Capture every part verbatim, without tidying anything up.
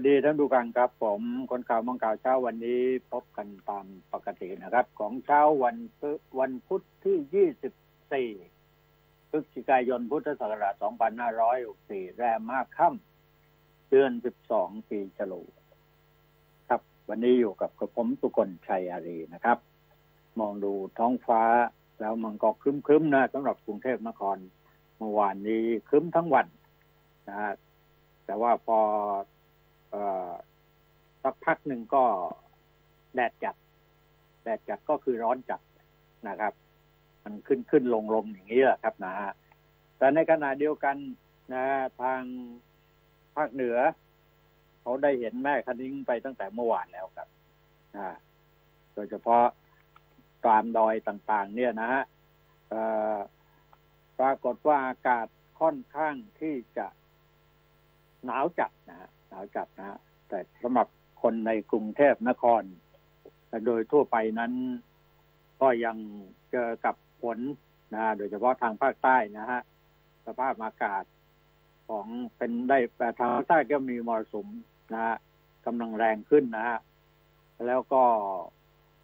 วัสดีท่านผู้ฟังครับผมคนข่าวมังข่าวเช้าวันนี้พบกันตามปกตินะครับของเช้าวันวันพุธที่ยี่สิบสี่พฤศจิกายนพุทธศักราชสองพันห้าร้อยหกสิบสี่แรมห้าค่ำเดือนสิบสองปีฉลูครับวันนี้อยู่กับผมสุกลชัยอารีนะครับมองดูท้องฟ้าแล้วมันก็ครึ้มๆนะสำหรับกรุงเทพมหานครเมื่อวานนี้ครึ้มทั้งวันนะฮะแต่ว่าพอสักพักหนึ่งก็แดดจัดแดดจัดก็คือร้อนจัดนะครับมันขึ้นขึ้นลงลงอย่างนี้แหละครับนะฮะแต่ในขณะเดียวกันนะทางภาคเหนือเขาได้เห็นแม่คะนิ้งไปตั้งแต่เมื่อวานแล้วครับนะโดยเฉพาะตามดอยต่างๆเนี่ยนะฮะปรากฏว่าอากาศค่อนข้างที่จะหนาวจัดนะฮะหนาวจัดนะฮะแต่สำหรับคนในกรุงเทพนครโดยทั่วไปนั้นก็ยังเจอกับฝนนะโดยเฉพาะทางภาคใต้นะฮะสภาพอากาศของเป็นได้แต่ทางภาคใต้ก็มีมรสุมนะฮะกำลังแรงขึ้นนะฮะแล้วก็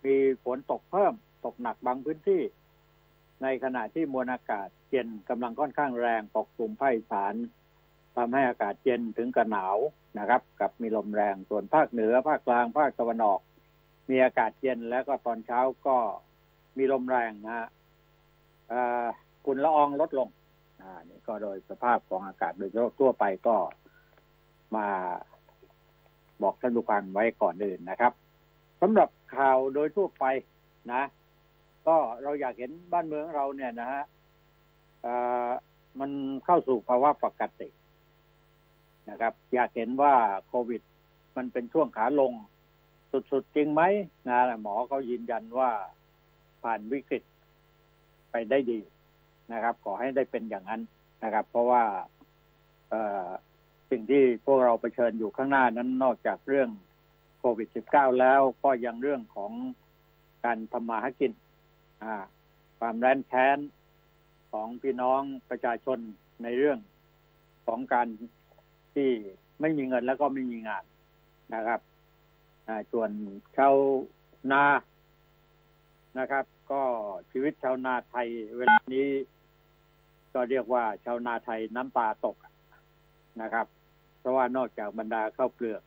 มีฝนตกเพิ่มตกหนักบางพื้นที่ในขณะที่มวลอากาศเย็นกำลังค่อนข้างแรงปกคลุมภาคอีสานทำให้อากาศเย็นถึงกับหนาวนะครับกับมีลมแรงส่วนภาคเหนือภาคกลางภาคตะวันออกมีอากาศเย็นแล้วก็ตอนเช้าก็มีลมแรงนะฮะฝุ่นละอองลดลงอ่านี่ก็โดยสภาพของอากาศโดยทั่วไปก็มาบอกท่านผู้ฟังไว้ก่อนอื่นนะครับสำหรับข่าวโดยทั่วไปนะก็เราอยากเห็นบ้านเมืองเราเนี่ยนะฮะมันเข้าสู่ภาวะปกตินะครับอยากเห็นว่าโควิดมันเป็นช่วงขาลงสุดๆจริงไหมนะหมอเขายืนยันว่าผ่านวิกฤตไปได้ดีนะครับขอให้ได้เป็นอย่างนั้นนะครับเพราะว่าสิ่งที่พวกเราเผชิญอยู่ข้างหน้านั้นนอกจากเรื่องโควิด สิบเก้า แล้วก็ยังเรื่องของการทำมาหากินความแร้นแค้นของพี่น้องประชาชนในเรื่องของการที่ไม่มีเงินแล้วก็ไม่มีงานนะครับส่วนชาวนานะครับก็ชีวิตชาวนาไทยเวลานี้ก็เรียกว่าชาวนาไทยน้ำตาตกนะครับเพราะว่านอกจากบรรดาข้าวเปลือก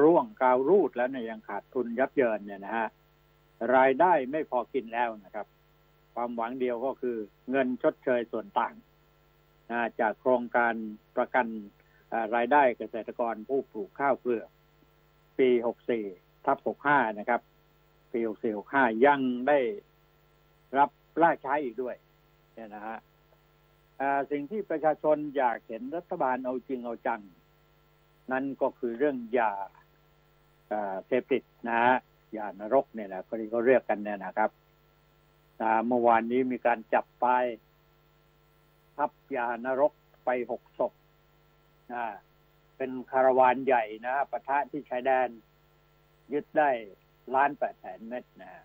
ร่วงกาวรูดแล้วเนี่ยยังขาดทุนยับเยินเนี่ยนะฮะรายได้ไม่พอกินแล้วนะครับความหวังเดียวก็คือเงินชดเชยส่วนต่างจากโครงการประกันรายได้เกษตรกรผู้ปลูกข้าวเปลือกปี หกสี่ทับหกห้า นะครับปี หกสี่ หกห้า ยังได้รับล่าใช้อีกด้วยเนี่ยนะฮะสิ่งที่ประชาชนอยากเห็นรัฐบาลเอาจริงเอาจังนั่นก็คือเรื่องยาเสพติดนะฮะยานรกเนี่ยนะที่เขาเรียกกันเนี่ยนะครับเมื่อวานนี้มีการจับไปทับยานรกไปหกศพนะเป็นคาราวานใหญ่นะปะทะที่ชายแดนยึดได้ล้านแปดแสนเม็ดนะ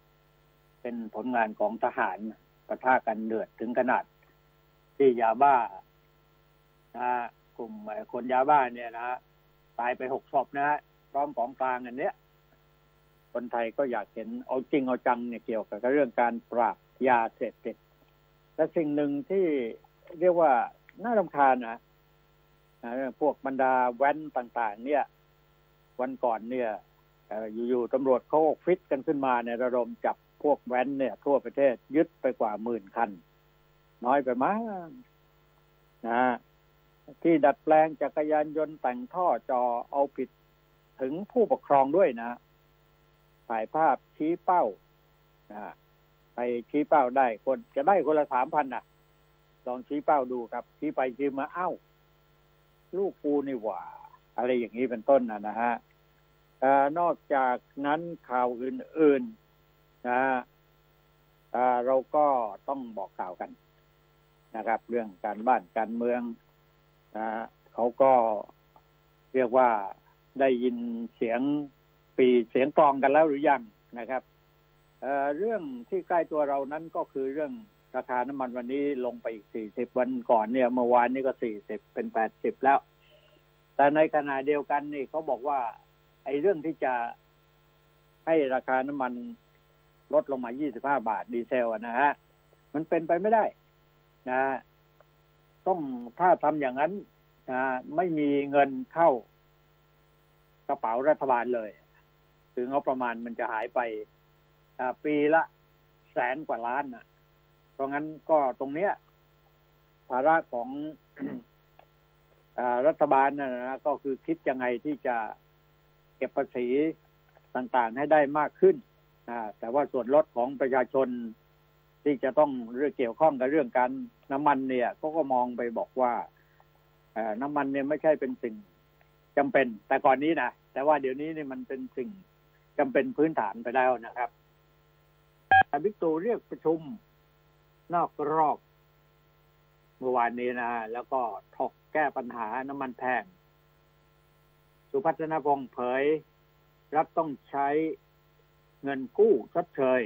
เป็นผลงานของทหารปะทะกันเดือดถึงขนาดที่ยาบ้านะกลุ่มคนยาบ้าเนี่ยนะตายไปหกศพนะฮะพร้อมของกลางอันเนี้ยคนไทยก็อยากเห็นเอาจริงเอาจังเนี่ยเกี่ยวกับเรื่องการปราบยาเสพติดและสิ่งหนึ่งที่เรียกว่าน่ารำคาญนะพวกบรรดาแว้นต่างๆเนี่ยวันก่อนเนี่ยอยู่ๆตำรวจเขาฟิตกันขึ้นมาในระดมจับพวกแว้นเนี่ยทั่วประเทศยึดไปกว่าหมื่นคันน้อยไปมากนะที่ดัดแปลงจักรยานยนต์แต่งท่อจอเอาผิดถึงผู้ปกครองด้วยนะถ่ายภาพชี้เป้านะไปชี้เป้าได้คนจะได้คนละสามพันนะลองชี้เป้าดูครับชี้ไปชี้มาเอ้าลูกปูนี่หว่าอะไรอย่างนี้เป็นต้นนะนะฮะนอกจากนั้นข่าวอื่นๆนะฮะเราก็ต้องบอกข่าวกันนะครับเรื่องการบ้านการเมืองนะฮะเขาก็เรียกว่าได้ยินเสียงปีเสียงกลองกันแล้วหรือยังนะครับ เอ่อ เรื่องที่ใกล้ตัวเรานั้นก็คือเรื่องราคาน้ำมันวันนี้ลงไปอีกสี่สิบวันก่อนเนี่ยเมื่อวานนี้ก็สี่สิบเป็นแปดสิบแล้ว แต่ในขณะเดียวกันนี่เขาบอกว่าไอ้เรื่องที่จะให้ราคาน้ำมันลดลงมายี่สิบห้าบาทดีเซลนะฮะมันเป็นไปไม่ได้นะต้องถ้าทำอย่างนั้นนะไม่มีเงินเข้ากระเป๋ารัฐบาลเลยถึงงบประมาณมันจะหายไปปีละแสนกว่าล้านนะเพราะงั้นก็ตรงเนี้ยภาระของ รัฐบาลนะนะก็คือคิดยังไงที่จะเก็บภาษีต่างๆให้ได้มากขึ้นแต่ว่าส่วนลดของประชาชนที่จะต้องเกี่ยวข้องกับเรื่องการน้ำมันเนี่ยก็ก็มองไปบอกว่าน้ำมันเนี่ยไม่ใช่เป็นสิ่งจำเป็นแต่ก่อนนี้นะแต่ว่าเดี๋ยวนี้เนี่ยมันเป็นสิ่งจำเป็นพื้นฐานไปแล้วนะครับบิ๊กตู่เรียกประชุมนอกรอบเมื่อวานนี้นะแล้วก็ถกแก้ปัญหาน้ำมันแพงสุพัฒนพงษ์เผยรัฐต้องใช้เงินกู้ชดเชย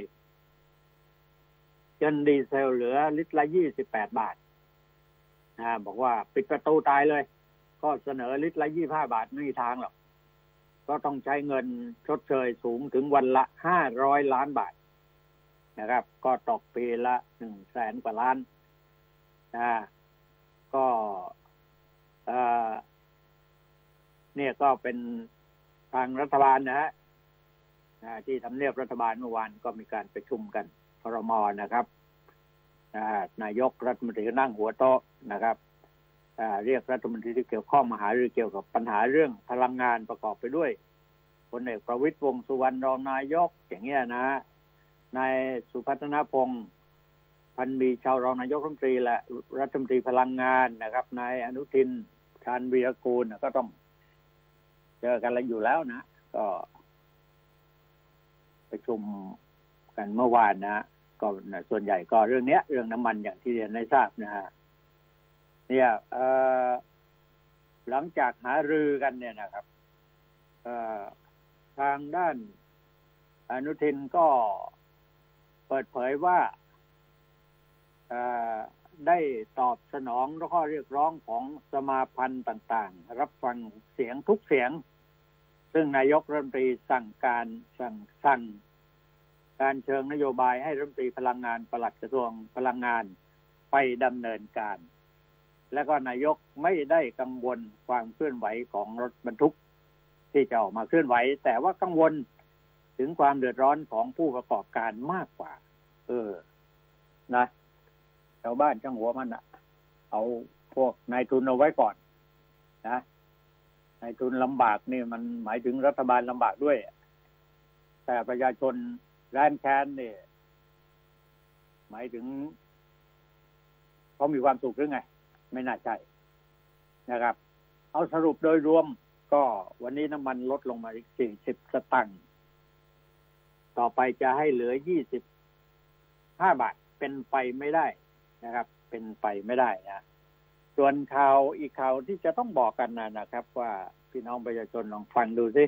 จนดีเซลเหลือลิตรละยี่สิบแปดบาทนะบอกว่าปิดประตูตายเลยก็เสนอลิตรละยี่สิบห้าบาทไม่มีทางหรอกก็ต้องใช้เงินชดเชยสูงถึงวันละห้าร้อยล้านบาทนะครับก็ตกปีละหนึ่งแสนกว่าล้านนะก็เอ่อเนี่ยก็เป็นทางรัฐบาลนะฮะที่ทำเนียบรัฐบาลเมื่อวานก็มีการประชุมกันครม.นะครับนายกรัฐมนตรีนั่งหัวโต๊ะนะครับเรียกรัฐมนตรีที่เกี่ยวข้องมาหารือเกี่ยวกับปัญหาเรื่องพลังงานประกอบไปด้วยพลเอกประวิตรวงษ์สุวรรณรองนายกอย่างเงี้ยนะนายสุพัฒนพงษ์พันมีชาวรองนายกรัฐมนตรีและรัฐมนตรีพลังงานนะครับนายอนุทินชาญวีรกูลก็ต้องเจอกันแล้วอยู่แล้วนะก็ประชุมกันเมื่อวานนะก็ส่วนใหญ่ก็เรื่องเนี้ยเรื่องน้ำมันอย่างที่เรียนได้ทราบนะฮะเนี่ยเอ่อหลังจากหารือกันเนี่ยนะครับเอ่อทางด้านอนุทินก็เปิดเผยว่าเอ่อได้ตอบสนองข้อเรียกร้องของสมาพันธ์ต่างๆรับฟังเสียงทุกเสียงซึ่งนายกรัฐมนตรีสั่งการสั่งสั่งการเชิงนโยบายให้รัฐมนตรีพลังงานปลัดกระทรวงพลังงานไปดำเนินการและก็นายกไม่ได้กังวลความเคลื่อนไหวของรถบรรทุกที่จะออกมาเคลื่อนไหวแต่ว่ากังวลถึงความเดือดร้อนของผู้ประกอบการมากกว่าเออนะชาวบ้านช่างหัวมันอ่ะเอาพวกนายทุนเอาไว้ก่อนนะนายทุนลำบากนี่มันหมายถึงรัฐบาลลำบากด้วยแต่ประชาชนแร้นแค้นนี่หมายถึงเขามีความสุขหรือไงไม่น่าใช่นะครับเอาสรุปโดยรวมก็วันนี้น้ำมันลดลงมาอีกสี่สิบสตางค์ต่อไปจะให้เหลือยี่สิบห้าบาทเป็นไปไม่ได้นะครับเป็นไปไม่ได้นะส่วนข่าวอีกข่าวที่จะต้องบอกกันนะนะครับว่าพี่น้องประชาชนลองฟังดูสิ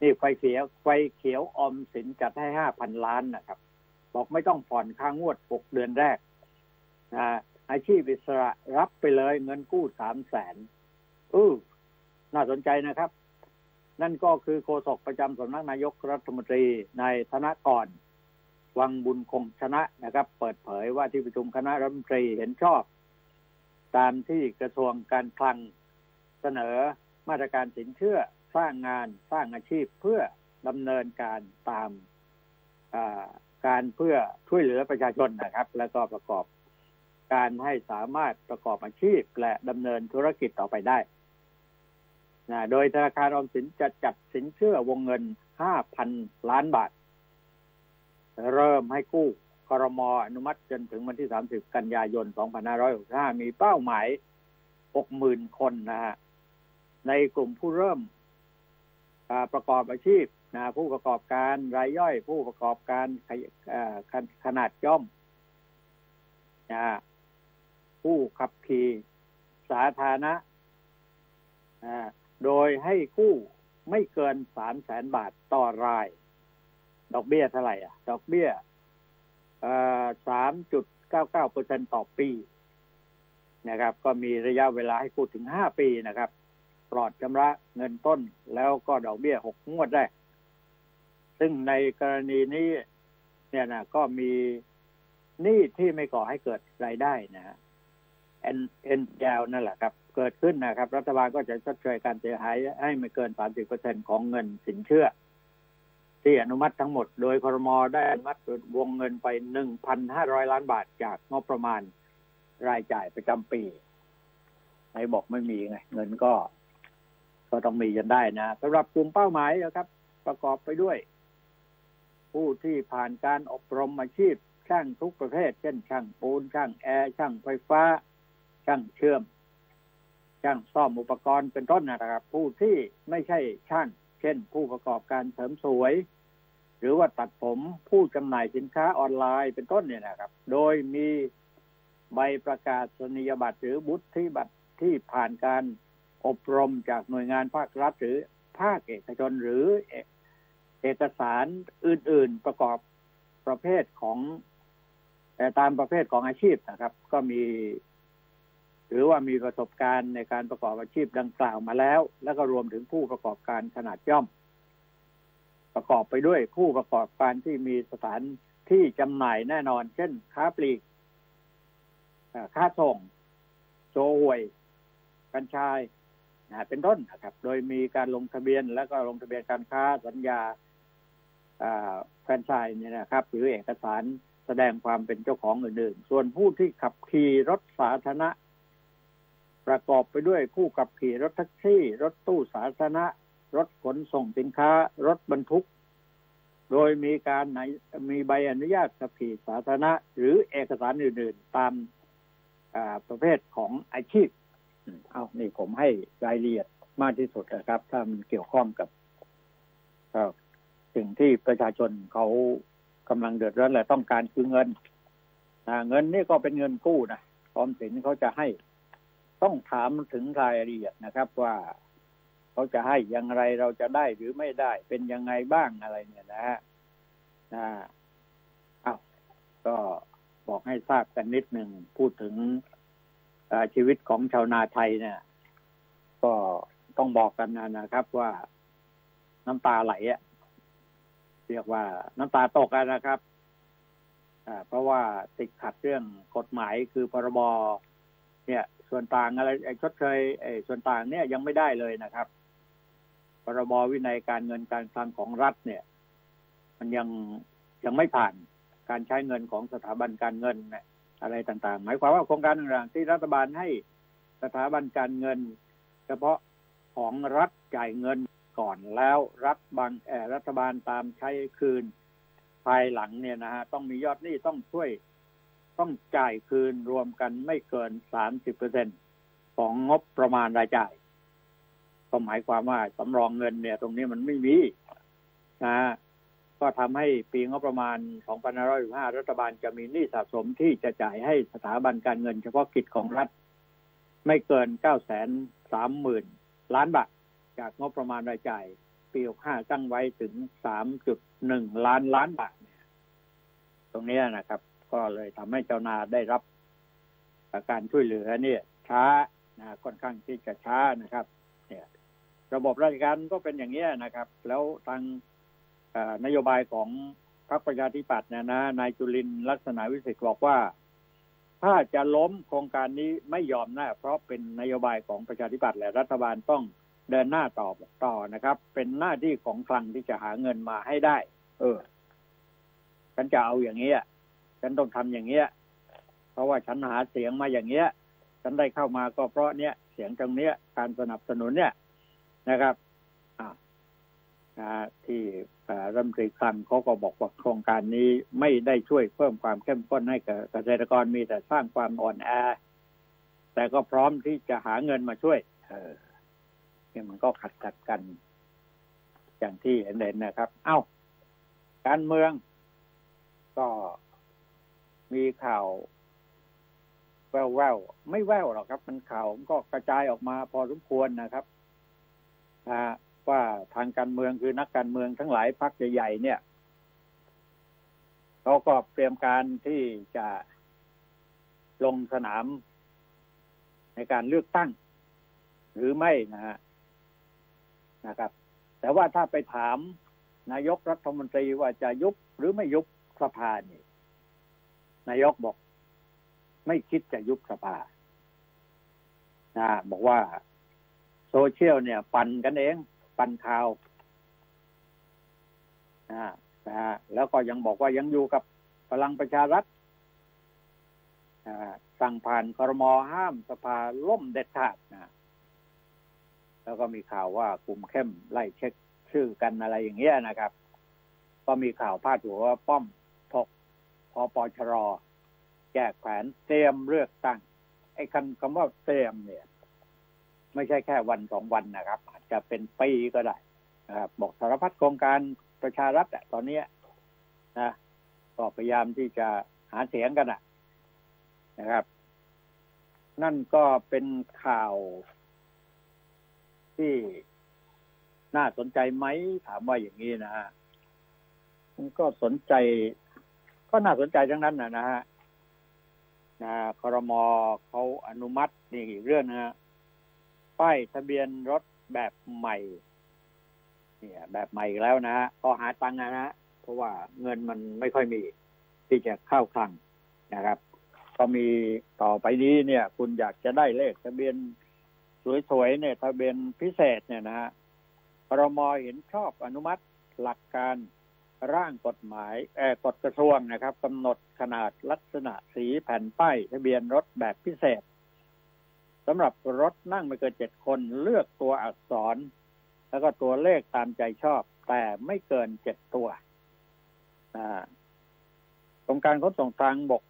นี่ไฟเขียวไฟเขียวออมสินจัดให้ ห้าพันล้านนะครับบอกไม่ต้องผ่อนค่างวดหกเดือนแรกนะอาชีพอิสระรับไปเลยเงินกู้ สามแสน อื้อน่าสนใจนะครับนั่นก็คือโฆษกประจำสำนักนายกรัฐมนตรีนายธนกรวังบุญคงชนะนะครับเปิดเผยว่าที่ประชุมคณะรัฐมนตรีเห็นชอบตามที่กระทรวงการคลังเสนอมาตรการสินเชื่อสร้างงานสร้างอาชีพเพื่อดำเนินการตามการเพื่อช่วยเหลือประชาชนนะครับและก็ประกอบการให้สามารถประกอบอาชีพและดำเนินธุรกิจต่อไปได้นะโดยธนาคารออมสินจะจัดสินเชื่อวงเงิน ห้าพันล้านบาทเริ่มให้กู้ครม.อนุมัติจนถึงวันที่สามสิบกันยายนสองพันห้าร้อยหกสิบห้ามีเป้าหมาย หกหมื่นคนนะฮะในกลุ่มผู้เริ่มประกอบอาชีพนะผู้ประกอบการรายย่อยผู้ประกอบการขนาดย่อมนะผู้ขับขี่สาธารณะโดยให้กู้ไม่เกิน สามแสนบาทต่อรายดอกเบี้ยเท่าไหร่อ่ะดอกเบี้ยเอ่อ สามจุดเก้าเก้าเปอร์เซ็นต์ ต่อปีนะครับก็มีระยะเวลาให้กู้ถึงห้าปีนะครับ ปลอดชำระเงินต้นแล้วก็ดอกเบี้ยหกงวดได้ซึ่งในกรณีนี้เนี่ยนะก็มีหนี้ที่ไม่ก่อให้เกิดรายได้นะฮะ เอ็น พี แอล นั่นแหละครับเกิดขึ้นนะครับรัฐบาลก็จะชดเชยการเสียหายให้ไม่เกิน สามสิบเปอร์เซ็นต์ ของเงินสินเชื่อที่อนุมัติทั้งหมดโดยครม.ได้อนุมัติวงเงินไป หนึ่งพันห้าร้อย ล้านบาทจากงบประมาณรายจ่ายประจำปีไหนบอกไม่มีไงเงินก็ก็ต้องมีกันได้นะสำหรับกลุ่มเป้าหมายนะครับประกอบไปด้วยผู้ที่ผ่านการอบรมอาชีพช่างทุกประเภทเช่นช่างปูนช่างแอร์ช่างไฟฟ้าช่างเชื่อมช่างซ่อมอุปกรณ์เป็นต้นนะครับผู้ที่ไม่ใช่ช่างเช่นผู้ประกอบการเสริมสวยหรือว่าตัดผมผู้จำหน่ายสินค้าออนไลน์เป็นต้นเนี่ยนะครับโดยมีใบประกาศนียบัตรหรือวุฒิบัตรที่ผ่านการอบรมจากหน่วยงานภาครัฐหรือภาคเอกชนหรือเอกสารอื่นๆประกอบประเภทของตามประเภทของอาชีพนะครับก็มีหรือว่ามีประสบการณ์ในการประกอบอาชีพดังกล่าวมาแล้วแล้วก็รวมถึงผู้ประกอบการขนาดย่อมประกอบไปด้วยผู้ประกอบการที่มีสถานที่จำหน่ายแน่นอนเช่นค้าปลีกค้าส่งโชห่วยกัญชาเป็นต้นนะครับโดยมีการลงทะเบียนแล้วก็ลงทะเบียนการค้าสัญญาแฟรนไชส์เนี่ยนะครับหรือเอกสารแสดงความเป็นเจ้าของอื่นๆส่วนผู้ที่ขับขี่รถสาธารณะประกอบไปด้วยผู้ขับขี่รถแท็กซี่รถตู้สาธารณะรถขนส่งสินค้ารถบรรทุกโดยมีการไหนมีใบอนุญาตขับขี่สาธารณะหรือเอกสารอื่นๆตามประเภทของอาชีพเอานี่ผมให้รายละเอียดมากที่สุดนะครับถ้ามันเกี่ยวข้องกับสิ่งที่ประชาชนเขากำลังเดือดร้อนและต้องการคือเงินเงินนี่ก็เป็นเงินกู้นะออมสินเขาจะให้ต้องถามถึงรายละเอียดนะครับว่าเขาจะให้อย่างไรเราจะได้หรือไม่ได้เป็นยังไงบ้างอะไรเนี่ยนะฮะนะอ้าวก็บอกให้ทราบกันนิดหนึ่งพูดถึงชีวิตของชาวนาไทยเนี่ยก็ต้องบอกกันนะครับว่าน้ำตาไหลอะเรียกว่าน้ำตาตกกันนะครับเพราะว่าติดขัดเรื่องกฎหมายคือพรบเนี่ยส่วนต่างอะไรชดเชยส่วนต่างเนี่ยยังไม่ได้เลยนะครับพรบวินัยการเงินการคลังของรัฐเนี่ยมันยังยังไม่ผ่านการใช้เงินของสถาบันการเงินอะไรต่างๆหมายความว่าโครงการต่างๆที่รัฐบาลให้สถาบันการเงินเฉพาะของรัฐจ่ายเงินก่อนแล้วรัฐบางรัฐบาลตามใช้คืนภายหลังเนี่ยนะฮะต้องมียอดหนี้ต้องช่วยต้องจ่ายคืนรวมกันไม่เกิน สามสิบเปอร์เซ็นต์ ของงบประมาณรายจ่ายก็หมายความว่าสำรองเงินเนี่ยตรงนี้มันไม่มีนะก็ทำให้ปีงบประมาณ สองพันห้าร้อยสิบห้า รัฐบาลจะมีหนี้สะสมที่จะจ่ายให้สถาบันการเงินเฉพาะกิจของรัฐไม่เกิน เก้าแสนสามหมื่น ล้านบาทจากงบประมาณรายจ่ายปีหกสิบห้าตั้งไว้ถึง สามจุดหนึ่ง ล้านล้านบาทเนี่ยตรงนี้นะครับก็เลยทำให้เจ้านาได้รับการช่วยเหลือเนี่ยช้านะค่อนข้างที่จะช้านะครับเนี่ยระบบราชการก็เป็นอย่างนี้นะครับแล้วทางนโยบายของพรรคประชาธิปัตย์นะนะนายจุลินทร์ลักษณะวิสิทธิ์บอกว่าถ้าจะล้มโครงการนี้ไม่ยอมแน่เพราะเป็นนโยบายของประชาธิปัตย์และรัฐบาลต้องเดินหน้าต่อต่อนะครับเป็นหน้าที่ของคลังที่จะหาเงินมาให้ได้เออฉันจะเอาอย่างนี้ฉันต้องทำอย่างเงี้ยเพราะว่าฉันหาเสียงมาอย่างเงี้ยฉันได้เข้ามาก็เพราะเนี้ยเสียงตรงเนี้ยการสนับสนุนเนี้ยนะครับอ่าที่รัฐมนตรีคลังเขาก็บอกว่าโครงการนี้ไม่ได้ช่วยเพิ่มความเข้มข้นให้กับเกษตรกรมีแต่สร้างความอ่อนแอแต่ก็พร้อมที่จะหาเงินมาช่วยเออเนี่ยมันก็ขัดขัดกันอย่างที่เห็นเด่นนะครับเอ้าการเมืองก็มีข่าวแว่วๆไม่แว่วหรอกครับมันข่าวมันก็กระจายออกมาพอสมควรนะครับว่าทางการเมืองคือนักการเมืองทั้งหลายพรรคใหญ่ๆเนี่ยเขาก็เตรียมการที่จะลงสนามในการเลือกตั้งหรือไม่นะฮะ นะครับแต่ว่าถ้าไปถามนายกรัฐมนตรีว่าจะยุบหรือไม่ยุบสภานี่นายกบอกไม่คิดจะยุบสภานะบอกว่าโซเชียลเนี่ยปั่นกันเองปั่นข่าวนะนะแล้วก็ยังบอกว่ายังอยู่กับพลังประชารัฐสั่งผ่านครม.ห้ามสภาล่มเด็ดขาดนะแล้วก็มีข่าวว่ากลุ่มเข้มไล่เช็คชื่อกันอะไรอย่างเงี้ยนะครับก็มีข่าวพาดหัวว่าป้อมถกพปชรแก้แผนเตรียมเลือกตั้งไอ้คำคำว่าเตรียมเนี่ยไม่ใช่แค่วันสองวันนะครับอาจจะเป็นปีก็ได้นะครับบอกสารพัดโครงการประชารัฐตอนนี้นะก็พยายามที่จะหาเสียงกันนะครับนั่นก็เป็นข่าวที่น่าสนใจไหมถามว่าอย่างนี้นะฮะมันก็สนใจก็น่าสนใจทั้งนั้นนะนะฮะนะครม.เขาอนุมัตินี่อีกเรื่องนะฮะป้ายทะเบียนรถแบบใหม่เนี่ยแบบใหม่อีกแล้วนะฮะก็หาตังค์นะฮะเพราะว่าเงินมันไม่ค่อยมีที่จะเข้าคลังนะครับก็มีต่อไปนี้เนี่ยคุณอยากจะได้เลขทะเบียนสวยๆเนี่ยทะเบียนพิเศษเนี่ยนะฮะครม.เห็นชอบอนุมัติหลักการร่างกฎหมายเอ่อกฎกระทรวงนะครับกำหนดขนาดลักษณะสีแผ่นป้ายทะเบียนรถแบบพิเศษสำหรับรถนั่งไม่เกินเจ็ดคนเลือกตัวอักษรแล้วก็ตัวเลขตามใจชอบแต่ไม่เกินเจ็ดตัวอ่ากรมการขนส่งทางบก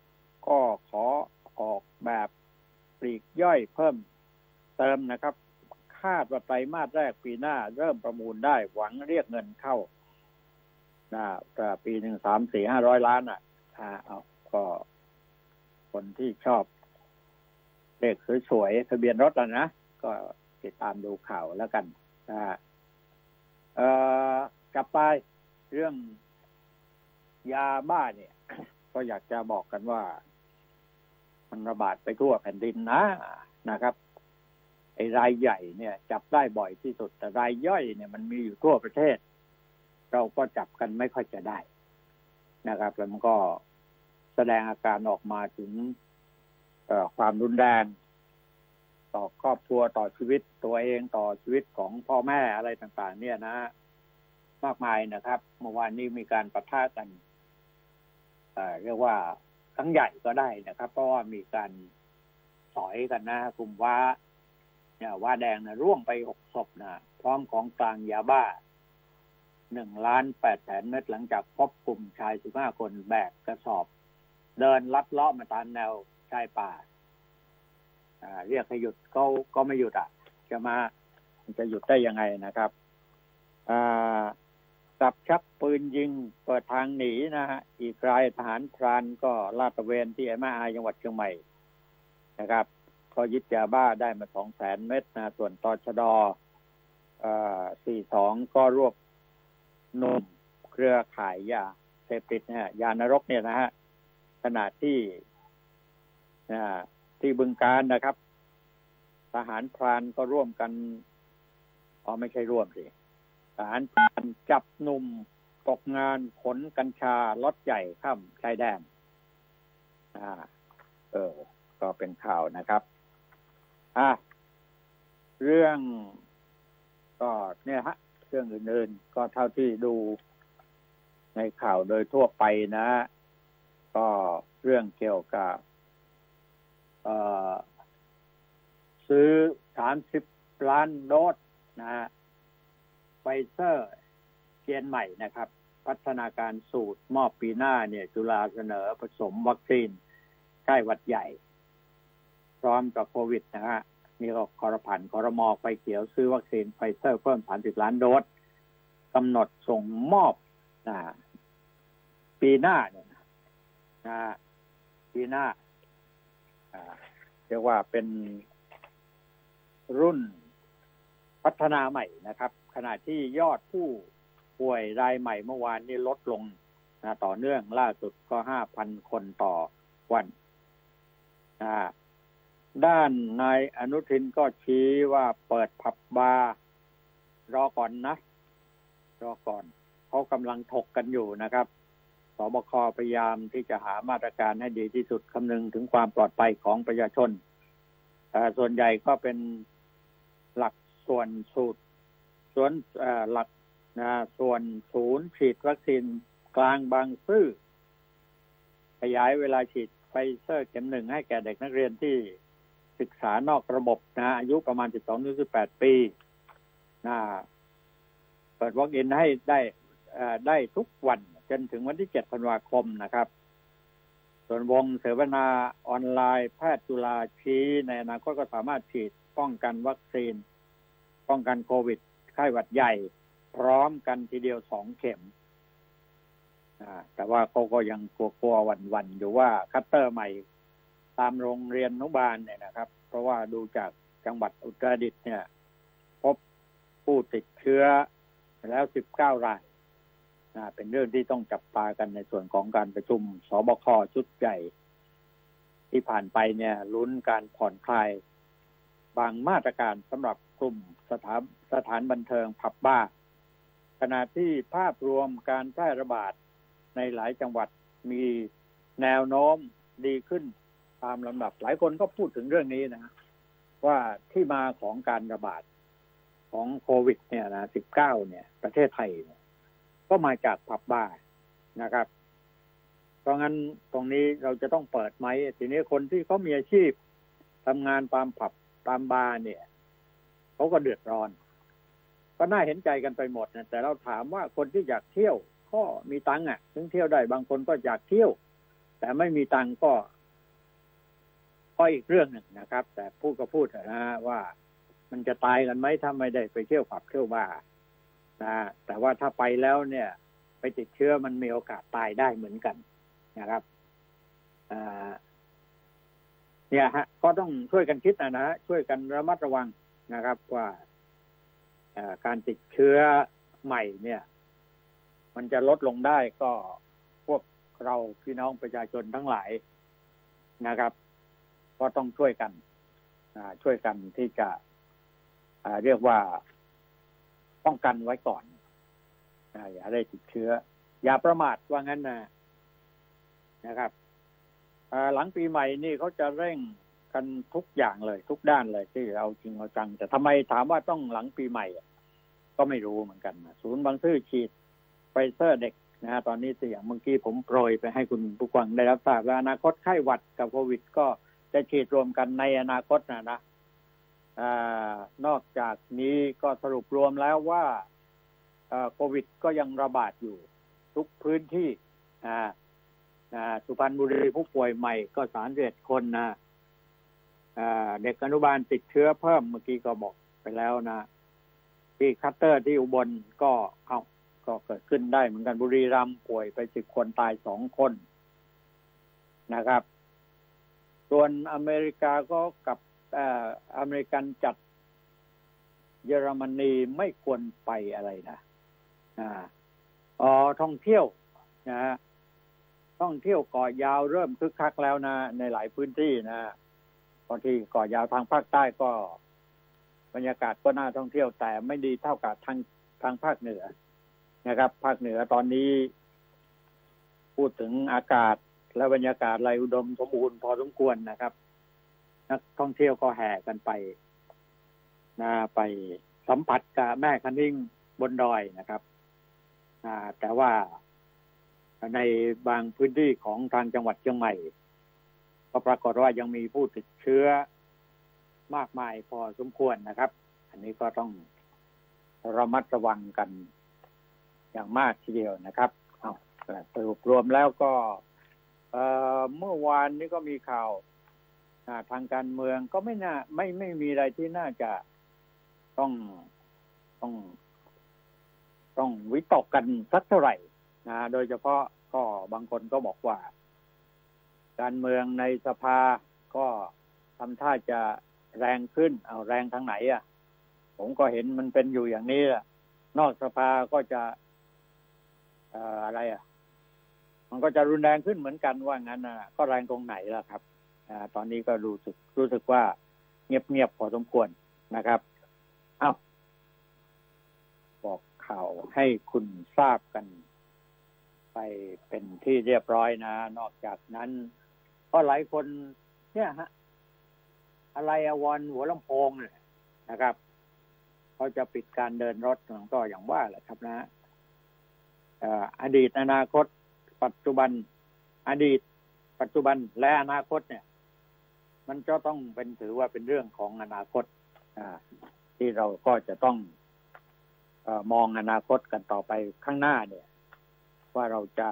ก็ขอออกแบบปลีกย่อยเพิ่มเติมนะครับคาดว่าไตรมาสแรกปีหน้าเริ่มประมูลได้หวังเรียกเงินเข้านะปีหนึ่งสามสี่ห้าร้อยล้านอ่ะเอาก็คนที่ชอบเลขสวยๆทะเบียนรถแล้วนะก็ติดตามดูข่าวแล้วกันนะเอ่อกลับไปเรื่องยาบ้าเนี่ยก็อยากจะบอกกันว่ามันระบาดไปทั่วแผ่นดินนะนะครับไอ้รายใหญ่เนี่ยจับได้บ่อยที่สุดแต่รายย่อยเนี่ยมันมีอยู่ทั่วประเทศเราก็จับกันไม่ค่อยจะได้นะครับแล้วมันก็แสดงอาการออกมาถึงความรุนแรงต่อครอบครัวต่อชีวิตตัวเองต่อชีวิตของพ่อแม่อะไรต่างๆเนี่ยนะมากมายนะครับเมื่อวานนี้มีการปะทะกันเรียกว่าครั้งใหญ่ก็ได้นะครับเพราะว่ามีการสอยกันนะกลุ่มว่าเนี่ยว่าแดงนะร่วงไปหกศพนะพร้อมของกลางยาบ้าหนึ่งล้านแปดแสนเม็ดหลังจากพบกลุ่มชายสิบห้าคนแบกกระสอบเดินลัดเลาะมาตามแนวชายป่าเรียกให้หยุดก็ก็ไม่หยุดอ่ะจะมาจะหยุดได้ยังไงนะครับจับชักปืนยิงเปิดทางหนีนะฮะอีกรายทหารพรานก็ลาดตระเวนที่แม่อายจังหวัดเชียงใหม่นะครับก็ยึดยาบ้าได้มาสองแสนเม็ดนะส่วนตชดสี่สิบสองก็รวบหนุ่มเครือข่ายยาเสพติดนะฮะยานรกเนี่ยนะฮะขณะที่ที่บึงการนะครับทหารพรานก็ร่วมกันอ๋อไม่ใช่ร่วมสิทหารพรานจับหนุ่มตกงานขนกัญชาล็อตใหญ่ข้ามชายแดนอ่าเออก็เป็นข่าวนะครับอ่ะเรื่องก็เนี่ยฮะเรื่องอื่นๆก็เท่าที่ดูในข่าวโดยทั่วไปนะก็เรื่องเกี่ยวกับเอ่อซื้อสามสิบล้านโดสนะฮะไฟเซอร์เกียนใหม่นะครับพัฒนาการสูตรมอบปีหน้าเนี่ยจุฬาเสนอผสมวัคซีนไข้หวัดใหญ่พร้อมกับโควิดนะฮะนี่ก็ครผ่านครม.ไฟเขียวซื้อวัคซีนไฟเซอร์เพิ่มสามสิบล้านโดสกำหนดส่งมอบนะปีหน้าเนี่ยนะปีหน้าเรียกว่าเป็นรุ่นพัฒนาใหม่นะครับขณะที่ยอดผู้ป่วยรายใหม่เมื่อวานนี้ลดลงนะต่อเนื่องล่าสุดก็ ห้าพัน คนต่อวันนะด้านนายอนุทินก็ชี้ว่าเปิดผับบาร์ รอก่อนนะรอก่อนเขากำลังถกกันอยู่นะครับสบคพยายามที่จะหามาตรการให้ดีที่สุดคำนึงถึงความปลอดภัยของประชาชนส่วนใหญ่ก็เป็นหลักส่วนสูตรส่วนหลักส่วนศูนย์ฉีดวัคซีนกลางบางซื่อขยายเวลาฉีดไฟเซอร์เข็มหนึ่งให้แก่เด็กนักเรียนที่ศึกษานอกระบบนะอายุประมาณ สิบสองถึงสิบแปด ปีนะเปิดวอล์กอินให้ได้ได้ทุกวันจนถึงวันที่เจ็ดธันวาคมนะครับส่วนวงเสวนาออนไลน์แพทย์จุฬาชี้ในอนาคตก็สามารถฉีดป้องกันวัคซีนป้องกันโควิดไข้หวัดใหญ่พร้อมกันทีเดียวสองเข็มแต่ว่าเขาก็ยังกลัวๆหวั่นๆอยู่ว่าคัตเตอร์ใหม่ตามโรงเรียนอนุบาลเนี่ยนะครับเพราะว่าดูจากจังหวัดอุตรดิตถ์เนี่ยพบผู้ติดเชื้อแล้วสิบเก้ารายเป็นเรื่องที่ต้องจับตากันในส่วนของการประชุมสบคชุดใหญ่ที่ผ่านไปเนี่ยลุ้นการผ่อนคลายบางมาตรการสำหรับกลุ่มสถานสถานบันเทิงผับบ้าขณะที่ภาพรวมการแพร่ระบาดในหลายจังหวัดมีแนวโน้มดีขึ้นตามลำดับหลายคนก็พูดถึงเรื่องนี้นะว่าที่มาของการระบาดของโควิดเนี่ยนะสิบเก้าเนี่ยประเทศไทยก็มาจากผับบ้านะครับเพราะงั้นตรงนี้เราจะต้องเปิดไหมทีนี้คนที่เขามีอาชีพทำงานตามผับตามบาร์เนี่ยเขาก็เดือดร้อนก็น่าเห็นใจกันไปหมดนะแต่เราถามว่าคนที่อยากเที่ยวก็มีตังค์อ่ะถึงเที่ยวได้บางคนก็อยากเที่ยวแต่ไม่มีตังค์ก็ก็อีกเรื่องหนึ่งนะครับแต่พูดก็พูดนะว่ามันจะตายกันไหมถ้าไม่ได้ไปเที่ยวผับเที่ยวบาร์นะแต่ว่าถ้าไปแล้วเนี่ยไปติดเชื้อมันมีโอกาสตายได้เหมือนกันนะครับเนี่ยฮะก็ต้องช่วยกันคิดนะนะช่วยกันระมัดระวังนะครับว่าการติดเชื้อใหม่เนี่ยมันจะลดลงได้ก็พวกเราพี่น้องประชาชนทั้งหลายนะครับก็ต้องช่วยกันช่วยกันที่จะเรียกว่าป้องกันไว้ก่อนอย่าได้ติดเชื้ออย่าประมาทว่างั้นนะนะครับหลังปีใหม่นี่เขาจะเร่งกันทุกอย่างเลยทุกด้านเลยที่เอาจริงเอาจังแต่ทำไมถามว่าต้องหลังปีใหม่ก็ไม่รู้เหมือนกันนะศูนย์บางซื่อฉีดไฟเซอร์เด็กนะฮะตอนนี้ตัวอย่างเมื่อกี้ผมโปรยไปให้คุณผู้ฟังได้รับทราบแล้วอนาคตไข้หวัดกับโควิดก็จะฉีดรวมกันในอนาคตนะนะนอกจากนี้ก็สรุปรวมแล้วว่าโควิดก็ยังระบาดอยู่ทุกพื้นที่สุพรรณบุรีผู้ป่วยใหม่ก็สามสิบเอ็ดคนนะเด็กอนุบาลติดเชื้อเพิ่มเมื่อกี้ก็บอกไปแล้วนะที่คัตเตอร์ที่อุบลก็เอาก็เกิดขึ้นได้เหมือนกันบุรีรัมย์ป่วยไปสิบคนตายสองคนนะครับส่วนอเมริกาก็กับเอ่ออเมริกันจัดเยอรมนีไม่ควรไปอะไรนะอ่าอ๋อท่องเที่ยวนะฮะท่องเที่ยวเกาะยาวเริ่มคึกคักแล้วนะในหลายพื้นที่นะบางที่เกาะยาวทางภาคใต้ก็บรรยากาศก็น่าท่องเที่ยวแต่ไม่ดีเท่ากับทางทางภาคเหนือนะครับภาคเหนือตอนนี้พูดถึงอากาศและบรรยากาศอะไรอุดมสมบูรณ์พอสมควรนะครับนักท่องเที่ยวก็แห่กันไปนะไปสัมผัสกับแม่คะนิ้งบนดอยนะครับอ่าแต่ว่าในบางพื้นที่ของทางจังหวัดเชียงใหม่ก็ปรากฏว่ายังมีผู้ติดเชื้อมากมายพอสมควรนะครับอันนี้ก็ต้องระมัดระวังกันอย่างมากทีเดียวนะครับเอาสรุปรวมแล้วก็เอ่อเมื่อวานนี้ก็มีข่าวทางการเมืองก็ไม่น่าไม่ไม่มีอะไรที่น่าจะต้องต้องต้องวิตกกันสักเท่าไหร่นะโดยเฉพาะก็บางคนก็บอกว่าการเมืองในสภาก็ทำท่าจะแรงขึ้นเอาแรงทางไหนอ่ะผมก็เห็นมันเป็นอยู่อย่างนี้แหละนอกสภาก็จะเอ่ออะไรอ่ะมันก็จะรุนแรงขึ้นเหมือนกันว่างั้นนะก็แรงตรงไหนล่ะครับอ่าตอนนี้ก็รู้สึกรู้สึกว่าเงียบๆพอสมควรนะครับเอ้า ข่าวให้คุณทราบกันไปเป็นที่เรียบร้อยนะนอกจากนั้นก็หลายคนเนี่ยฮะอะไรอวรหัวลำโพงเนี่ยนะครับเขาจะปิดการเดินรถก็อย่างว่าแหละครับนะอดีตอนาคตปัจจุบันอดีตปัจจุบันและอนาคตเนี่ยมันจะต้องเป็นถือว่าเป็นเรื่องของอนาคตที่เราก็จะต้องอมองอนาคตกันต่อไปข้างหน้าเนี่ยว่าเราจะ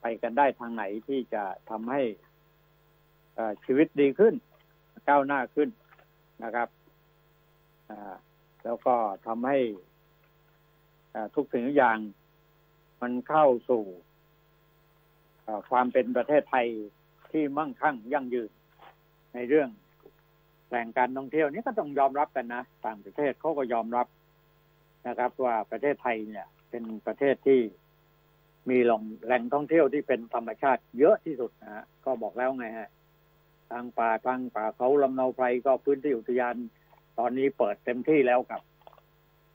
ไปกันได้ทางไหนที่จะทำให้ชีวิตดีขึ้นก้าวหน้าขึ้นนะครับแล้วก็ทำให้ทุกสิ่งทุกอย่างมันเข้าสู่ความเป็นประเทศไทยที่มั่งคั่งยั่งยืนในเรื่องแหล่งการท่องเที่ยวนี้ก็ต้องยอมรับกันนะต่างประเทศเขาก็ยอมรับนะครับว่าประเทศไทยเนี่ยเป็นประเทศที่มีแหล่งท่องเที่ยวที่เป็นธรรมชาติเยอะที่สุดนะฮะก็บอกแล้วไงฮะทางป่าทางป่าเขาลำเนาไพรก็พื้นที่อุทยานตอนนี้เปิดเต็มที่แล้วครับ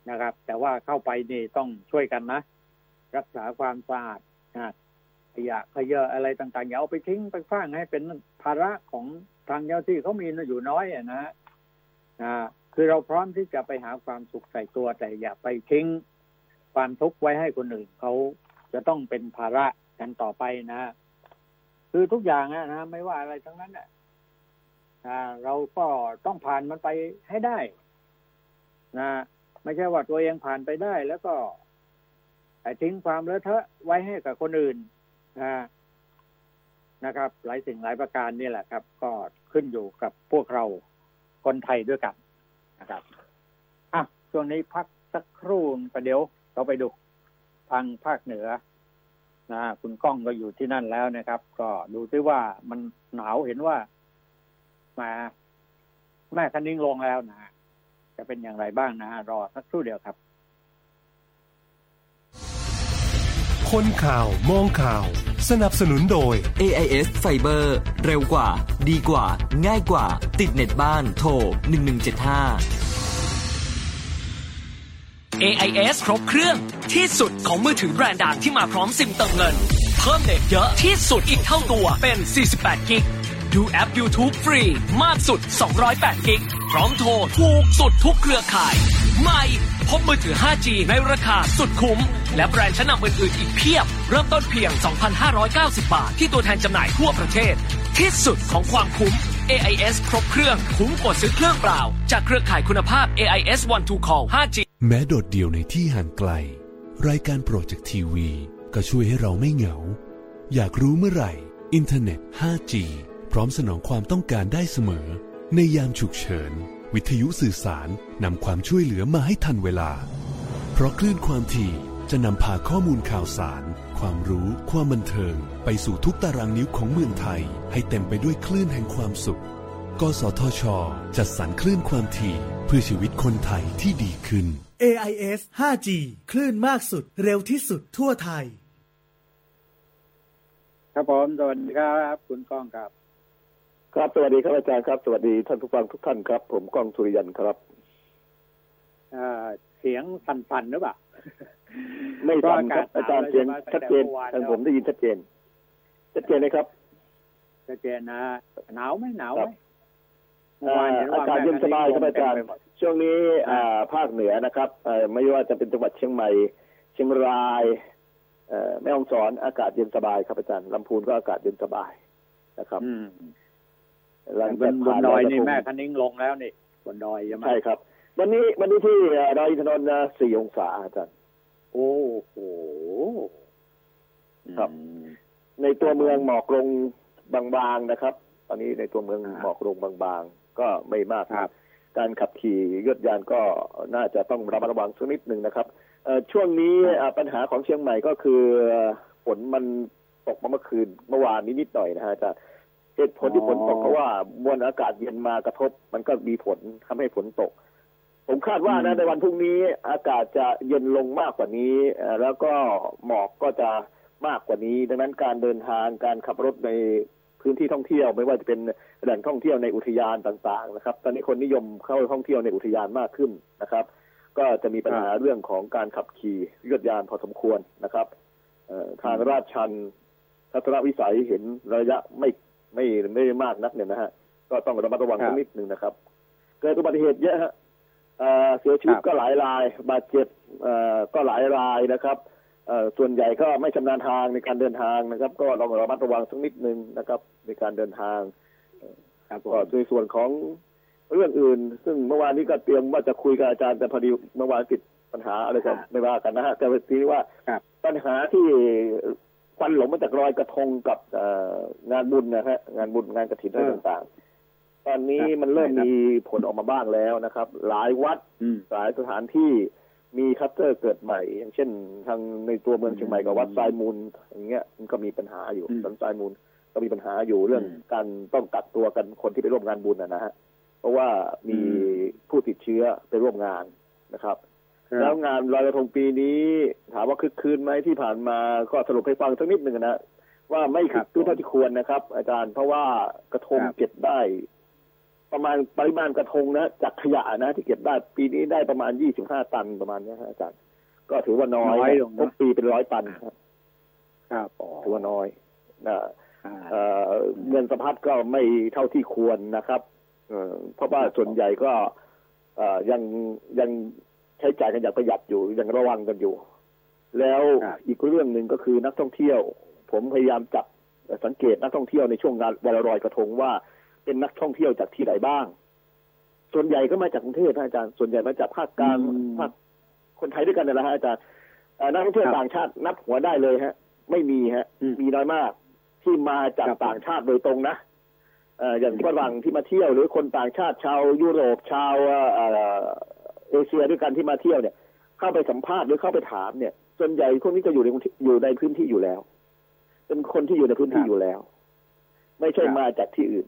นะครับแต่ว่าเข้าไปนี่ต้องช่วยกันนะรักษาความสะอาดนะขยะขยะอะไรต่างๆอย่าเอาไปทิ้งไปขว้างให้เป็นภาระของทางเจ้าที่เขามีอยู่น้อยนะฮะคือเราพร้อมที่จะไปหาความสุขใส่ตัวแต่อย่าไปทิ้งความทุกข์ไว้ให้คนอื่นเขาจะต้องเป็นภาระกันต่อไปนะคือทุกอย่างนะไม่ว่าอะไรทั้งนั้นนะเราก็ต้องผ่านมันไปให้ได้นะไม่ใช่ว่าตัวเองผ่านไปได้แล้วก็ทิ้งความเลอะเทอะไว้ให้กับคนอื่นนะนะครับหลายสิ่งหลายประการนี่แหละครับก็ขึ้นอยู่กับพวกเราคนไทยด้วยกันนะครับอ่ะช่วงนี้พักสักครู่ประเดี๋ยวเราไปดูทางภาคเหนือนะคุณก้องก็อยู่ที่นั่นแล้วนะครับก็ดูซิว่ามันหนาวเห็นว่ามาแม่คันนิ่งลงแล้วนะจะเป็นอย่างไรบ้างนะรอสักครู่เดียวครับคนข่าวมองข่าวสนับสนุนโดย เอ ไอ เอส Fiber เร็วกว่าดีกว่าง่ายกว่าติดเน็ตบ้านโทรหนึ่งหนึ่งเจ็ดห้า เอ ไอ เอส ครบเครื่องที่สุดของมือถือแบรนด์ดังที่มาพร้อมซิมเติมเงินเพิ่มเน็ตเยอะที่สุดอีกเท่าตัวเป็นสี่สิบแปดกิกดูแอป YouTube ฟรีมากสุดสองร้อยแปดกิกพร้อมโทรถูกสุดทุกเครือข่ายใหม่พบมือถือ ห้าจี ในราคาสุดคุ้มและแบรนด์ชั้นนำอื่นๆอีกเพียบเริ่มต้นเพียง สองพันห้าร้อยเก้าสิบ บาทที่ตัวแทนจำหน่ายทั่วประเทศที่สุดของความคุ้ม เอ ไอ เอส ครบเครื่องคุ้มกว่าซื้อเครื่องเปล่าจากเครือข่ายคุณภาพ เอ ไอ เอส วัน ทู คอล ห้าจี แม้โดดเดี่ยวในที่ห่างไกลรายการโปรดจากทีวีก็ช่วยให้เราไม่เหงาอยากรู้เมื่อไหร่อินเทอร์เน็ต ห้าจี พร้อมสนองความต้องการได้เสมอในยามฉุกเฉินวิทยุสื่อสารนำความช่วยเหลือมาให้ทันเวลาเพราะคลื่นความถี่จะนำพาข้อมูลข่าวสารความรู้ความบันเทิงไปสู่ทุกตารางนิ้วของเมืองไทยให้เต็มไปด้วยคลื่นแห่งความสุขกสทช.จัดสรรคลื่นความถี่เพื่อชีวิตคนไทยที่ดีขึ้น เอ ไอ เอส ห้าจี คลื่นมากสุดเร็วที่สุดทั่วไทยครับผมสวัสดีครับคุณก้องครับครับสวัสดีครับอาจารย์ครับสวัสดีท่านผู้ฟังทุกท่านครับผมก้องสุริยันต์ครับเสียงสั่นๆหรือเปล่าไม่สั่นครับอาจารย์เสียงชัดเจนทางผมได้ยินชัดเจนชัดเจนไหมครับชัดเจนนะหนาวไหมหนาวไหมอากาศเย็นสบายครับอาจารย์ช่วงนี้ภาคเหนือนะครับไม่ว่าจะเป็นจังหวัดเชียงใหม่เชียงรายแม่ฮ่องสอนอากาศเย็นสบายครับอาจารย์ลำพูนก็อากาศเย็นสบายนะครับหลังจากบนดอยนี่แม่คันนิ่งลงแล้วนี่บนดอยใช่ไหมใช่ครับวันนี้วันนี้ที่ดอยอินทนนท์สี่องศาอาจารย์โอ้โหครับในตัวเมืองหมอกลงบางๆนะครับตอนนี้ในตัวเมืองหมอกลงบางๆก็ไม่มากครับการขับขี่ยวดยานก็น่าจะต้องระมัดระวังสักนิดนึงนะครับช่วงนี้ปัญหาของเชียงใหม่ก็คือฝนมันตกมาเมื่อคืนเมื่อวานนิดหน่อยนะฮะอาจารย์เหตุผลที่ฝนตกเพราะว่ามวลอากาศเย็นมากระทบมันก็มีผลทำให้ฝนตกผมคาดว่านะในวันพรุ่งนี้อากาศจะเย็นลงมากกว่านี้แล้วก็หมอกก็จะมากกว่านี้ดังนั้นการเดินทางการขับรถในพื้นที่ท่องเที่ยวไม่ว่าจะเป็นแหล่งท่องเที่ยวในอุทยานต่างๆนะครับตอนนี้คนนิยมเข้าท่องเที่ยวในอุทยานมากขึ้นนะครับ ก็จะมีปัญหาเรื่องของการขับขี่ยวดยานพอสมควรนะครับทางราชชันทัศนวิสัยเห็นระยะไม่ไม่ไม่มากนักเนี่ยนะฮะก็ต้องระมัดระวังสักนิดหนึ่งนะครับเกิดอุบัติเหตุเยอะฮะเสียชีวิตก็หลายรายบาดเจ็บก็หลายรายนะครับส่วนใหญ่ก็ไม่ชำนาญทางในการเดินทางนะครับก็ลองระมัดระวังสักนิดนึงนะครับในการเดินทางก็โดยส่วนของเรื่องอื่นซึ่งเมื่อวานนี้ก็เตรียมว่าจะคุยกับอาจารย์แต่พอดีเมื่อวานติดปัญหาอะไรก็ไม่ว่ากันนะฮะแต่ทีนี้ว่าปัญหาที่ควันหลงมาจากรอยกระทงกับงานบุญนะฮะงานบุญงานกฐินอะไรต่างๆตอนนี้มันเริ่มมีผลออกมาบ้างแล้วนะครับหลายวัดหลายสถานที่มีคัสเตอร์เกิดใหม่อย่างเช่นทางในตัวเมืองเชียงใหม่กับวัดทรายมูลอย่างเงี้ยมันก็มีปัญหาอยู่วัดทรายมูลก็มีปัญหาอยู่เรื่องการต้องกักตัวกันคนที่ไปร่วมงานบุญนะฮะเพราะว่ามีผู้ติดเชื้อไปร่วมงานนะครับแล้วงานลอยกระทงปีนี้ถามว่าคึกคืนไหมที่ผ่านมาก็สรุปให้ฟังสักนิดหนึ่งนะว่าไม่คึกคืนเท่าที่ควรนะครับอาจารย์เพราะว่ากระทงเก็บได้ประมาณปริมาณกระทงนะจากขยะนะที่เก็บได้ปีนี้ได้ประมาณยี่สิบห้าตันประมาณนี้ครับอาจารย์ก็ถือว่าน้อยทุกปีเป็นร้อยตันครับถือว่าน้อยนะเงินสะพัดก็ไม่เท่าที่ควรนะครับเพราะว่าส่วนใหญ่ก็ยังยังใช้จ่ายกันอย่างประหยัดอยู่ยังระวังกันอยู่แล้วอีกเรื่องหนึ่งก็คือนักท่องเที่ยวผมพยายามจับสังเกตนักท่องเที่ยวในช่วงงานวันลอยกระทงว่าเป็นนักท่องเที่ยวจากที่ไหนบ้างส่วนใหญ่ก็มาจากกรุงเทพอาจารย์ส่วนใหญ่มาจากภาคกลางภาคคนไทยด้วยกันนั่นแหละฮะอาจารย์นักท่องเที่ยวต่างชาตินับหัวได้เลยฮะไม่มีฮะมีน้อยมากที่มาจากต่างชาติโดยตรงนะอย่างฝรั่งที่มาเที่ยวหรือคนต่างชาติชาวยุโรปชาวเอเชียด้วยกันที่มาเที่ยวเนี่ยเข้าไปสัมภาษณ์หรือเข้าไปถามเนี่ยส่วนใหญ่พวกนี้จะอยู่ในอยู่ในพื้นที่อยู่แล้วเป็นคนที่อยู่ในพื้นที่อยู่แล้วไม่ใช่มาจากที่อื่น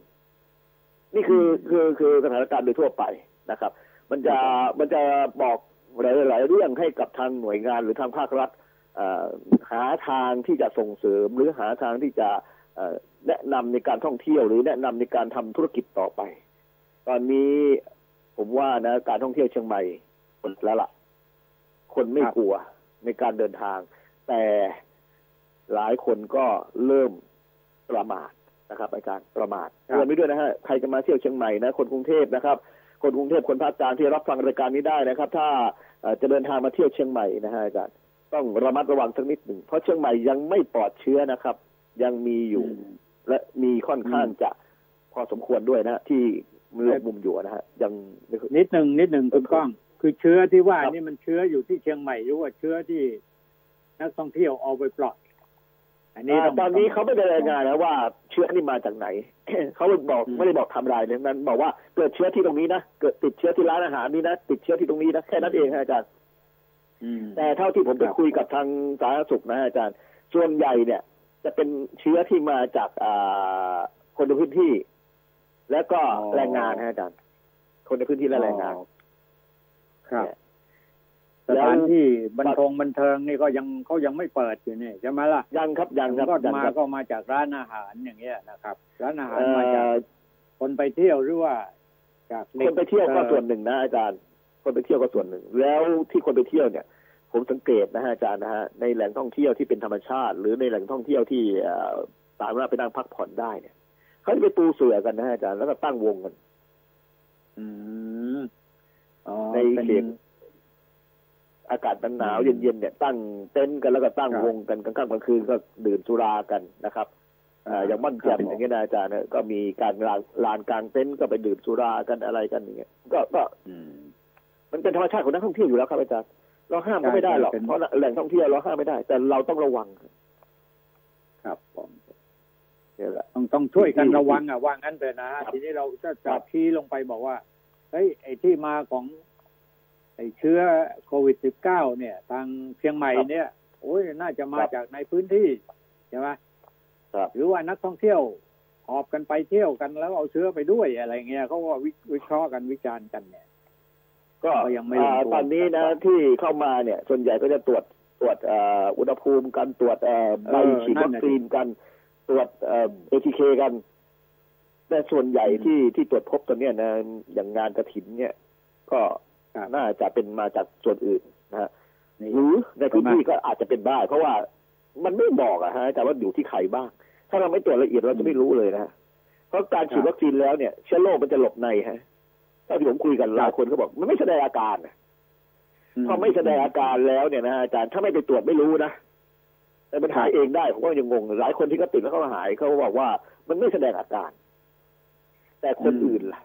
นี่คือคือคือสถานการณ์โดยทั่วไปนะครับมันจะมันจะบอกหลายหลายเรื่องให้กับทางหน่วยงานหรือทางภาครัฐหาทางที่จะส่งเสริมหรือหาทางที่จะแนะนำในการท่องเที่ยวหรือแนะนำในการทำธุรกิจต่อไปตอนนี้ผมว่านะการท่องเที่ยวเชียงใหม่หมดแล้วล่ะคนไม่กลัวในการเดินทางแต่หลายคนก็เริ่มประมาทนะครับอาจารย์ประมาทเตือนไว้ด้วยนะฮะใครจะมาเที่ยวเชียงใหม่นะคนกรุงเทพนะครับคนกรุงเทพคนภาคกลางที่รับฟังรายการนี้ได้นะครับถ้าจะเดินทางมาเที่ยวเชียงใหม่นะฮะอาจารย์ต้องระมัดระวังสักนิดหนึ่งเพราะเชียงใหม่ยังไม่ปลอดเชื้อนะครับยังมีอยู่และมีค่อนข้างจะพอสมควรด้วยนะที่มือมุมอยู่นะฮะยังนิดหนึ่งนิดหนึ่งคุณก้องคือเชื้อที่ว่านี่มันเชื้ออยู่ที่เชียงใหม่หรือว่าเชื้อที่นักท่องเที่ยวเอาไปปล่อยอันนี้ตอนนี้เขาไม่ได้รายงานนะว่าเชื้อนี่มาจากไหน เขาบอกไม่ได้บอกทำลายเลยนั้นบอกว่าเกิดเชื้อที่ตรงนี้นะเกิดติดเชื้อที่ร้านอาหารนี่นะติดเชื้อที่ตรงนี้นะแค่นั้นเองอาจารย์แต่เท่าที่ผมไปคุยกับทางสาธารณสุขนะอาจารย์ส่วนใหญ่เนี่ยจะเป็นเชื้อที่มาจากคนในพื้นที่แล้วก็แรงงานนะอาจารย์คนในพื้นที่และแรงงานครับสถานที่บันทงบันเทิงนี่ก็ยังเขายังไม่เปิดอยู่นี่ใช่ไหมล่ะยังครับยังครับก็มาก็มาจากร้านอาหารอย่างเงี้ยนะครับร้านอาหารมาจากคนไปเที่ยวหรือว่าจากคนไปเที่ยวก็ส่วนหนึ่งนะอาจารย์คนไปเที่ยวก็ส่วนหนึ่งแล้วที่คนไปเที่ยวเนี่ยผมสังเกตนะฮะอาจารย์นะฮะในแหล่งท่องเที่ยวที่เป็นธรรมชาติหรือในแหล่งท่องเที่ยวที่สามารถไปนั่งพักผ่อนได้เนี่ยเขาจะไปปูเสื่อกันนะฮะอาจารย์แล้วก็ตั้งวงกันในเขตอากาศหนาวเย็นๆเนี่ยตั้งเต็นท์กันแล้วก็ตั้งวงกันกลางค่ำกลางคืนก็ดื่มสุรากันนะครับอย่างมั่นใจอย่างนี้นะอาจารย์ก็มีการลานกลางเต็นท์ก็ไปดื่มสุรากันอะไรกันอย่างเงี้ยก็ก็มันเป็นธรรมชาติของนักท่องเที่ยวอยู่แล้วครับอาจารย์เราห้ามก็ไม่ได้หรอกเพราะแหล่งท่องเที่ยวเราห้ามไม่ได้แต่เราต้องระวังครับผมเนี่ยแหละต้องต้องช่วยกันระวังอ่ะว่างั้นเถอะนะทีนี้เราจะจับที่ลงไปบอกว่าเฮ้ยไอ้ที่มาของไอ้เชื้อโควิด สิบเก้า เนี่ยทางเชียงใหม่เนี่ยโอ้ยน่าจะมาจากในพื้นที่ใช่ไหมครับหรือว่านักท่องเที่ยวหอบกันไปเที่ยวกันแล้วเอาเชื้อไปด้วยอะไรเงี้ยเขาว่าวิเคราะห์กันวิจารณ์กันเนี่ยก็ตอนนี้นะที่เข้ามาเนี่ยส่วนใหญ่ก็จะตรวจตรวจอุณหภูมิกันตรวจใบฉีดวัคซีนกันตรวจเอทีเคกันแต่ส่วนใหญ่ที่ที่ตรวจพบตอนนี้นะอย่างงานกฐินเนี่ยก็ น่าจะเป็นมาจากส่วนอื่นนะฮะหรือในพื้นที่ก็อาจจะเป็นได้เพราะว่ามันไม่บอกอะฮะแต่ว่าอยู่ที่ใครบ้างถ้าเราไม่ตรวจละเอียดเราจะไม่รู้เลยนะเพราะการฉีดวัคซีนแล้วเนี่ยเชื้อโรคมันจะหลบในฮะถ้าที่ผมคุยกันหลายคนเขาบอกมันไม่แสดงอาการพอไม่แสดงอาการแล้วเนี่ยนะอาจารย์ถ้าไม่ไปตรวจไม่รู้นะแต่มันหายเองได้ผมก็ยังงงหลายคนที่เขาติดแล้วเขาหายเขาบอกว่ามันไม่แสดงอาการแต่คนอื่นล่ะ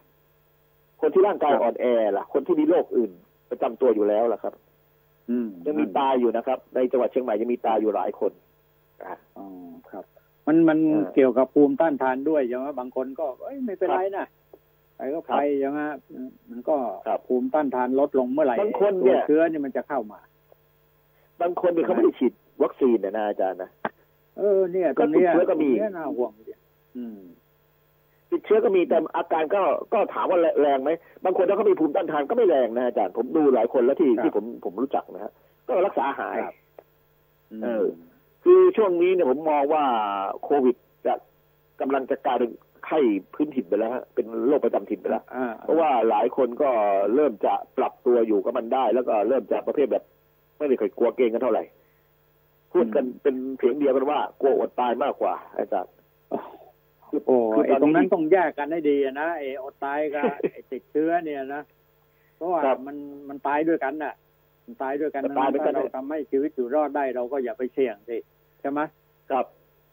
คนที่ร่างกายอ่อนแอล่ะคนที่มีโรคอื่นประจำตัวอยู่แล้วล่ะครับยังมีตายอยู่นะครับในจังหวัดเชียงใหม่ยังมีตายอยู่หลายคนอ๋อครับมันมันเกี่ยวกับภูมิต้านทานด้วยอย่างว่าบางคนก็เอ้ยไม่เป็นไรนะไปก็ไปอย่างว่ามันก็ภูมิต้านทานลดลงเมื่อไหร่ตัวเชื้อเนี่ยมันจะเข้ามาบางคนเนี่ยเขาไม่ได้ฉีดวัคซีนนะอาจารย์นะเออเนี่ยตรงนี้ก็มีน่าห่วงเลยอืมติดเชื้อก็มีแต่อาการก็ก็ถามว่าแรงไหมบางคนถ้าเขามีภูมิต้านทานก็ไม่แรงนะอาจารย์ผมดูหลายคนแล้วที่ที่ผมผมรู้จักนะฮะก็รักษาหายเออคือช่วงนี้เนี่ยผมมองว่าโควิดจะกำลังจะกลายเป็นไข้พื้นถิ่นไปแล้วฮะเป็นโรคประจำถิ่นไปแล้วเพราะว่าหลายคนก็เริ่มจะปรับตัวอยู่กับมันได้แล้วก็เริ่มจะประเภทแบบไม่ได้เคยกลัวเกรงกันเท่าไหร่พูดกันเป็นเสียงเดียวกันว่ากลัวอดตายมากกว่าอาจารย์โอ้ยตรงนั้นต้องแยกกันให้ดีนะไอ้อดตายกับไอ้ติดเชื้อเนี่ยนะเพราะว่ามันมันตายด้วยกันน่ะมันตายด้วยกันถ้าเราทำให้ชีวิตอยู่รอดได้เราก็อย่าไปเสี่ยงสิใช่ไหมครับ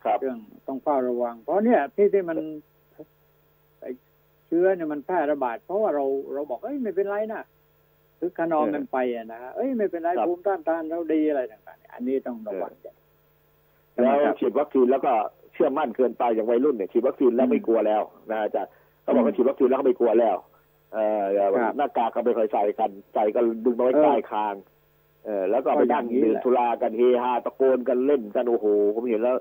ครับเรื่องต้องเฝ้าระวังเพราะเนี่ยที่ที่มันไอ้เชื้อเนี่ยมันแพร่ระบาดเพราะว่าเราเราบอกเอ้ยไม่เป็นไรนะคือขนองมันไปอ่ะนะเอ้ยไม่เป็นไรภูมิต้านทานเราดีอะไรต่างๆอันนี้ต้องระวังกันแล้วฉีดวัคซีนแล้วก็เชื่อมั่นเกินไปอย่างวัยรุ่นเนี่ยฉีดวัคซีนแล้วไม่กลัวแล้วนะอาจารย์เขาบอกว่าฉีดวัคซีนแล้วเขาไม่กลัวแล้วเอ่อหน้ากากก็ไม่ค่อยใส่กันใส่ก็ดึงมาไว้ใต้คางเออแล้วก็ไปนั่งดื่มสุรากันเฮฮาตะโกนกันเล่นกันโอ้โหผมเห็นแล้ว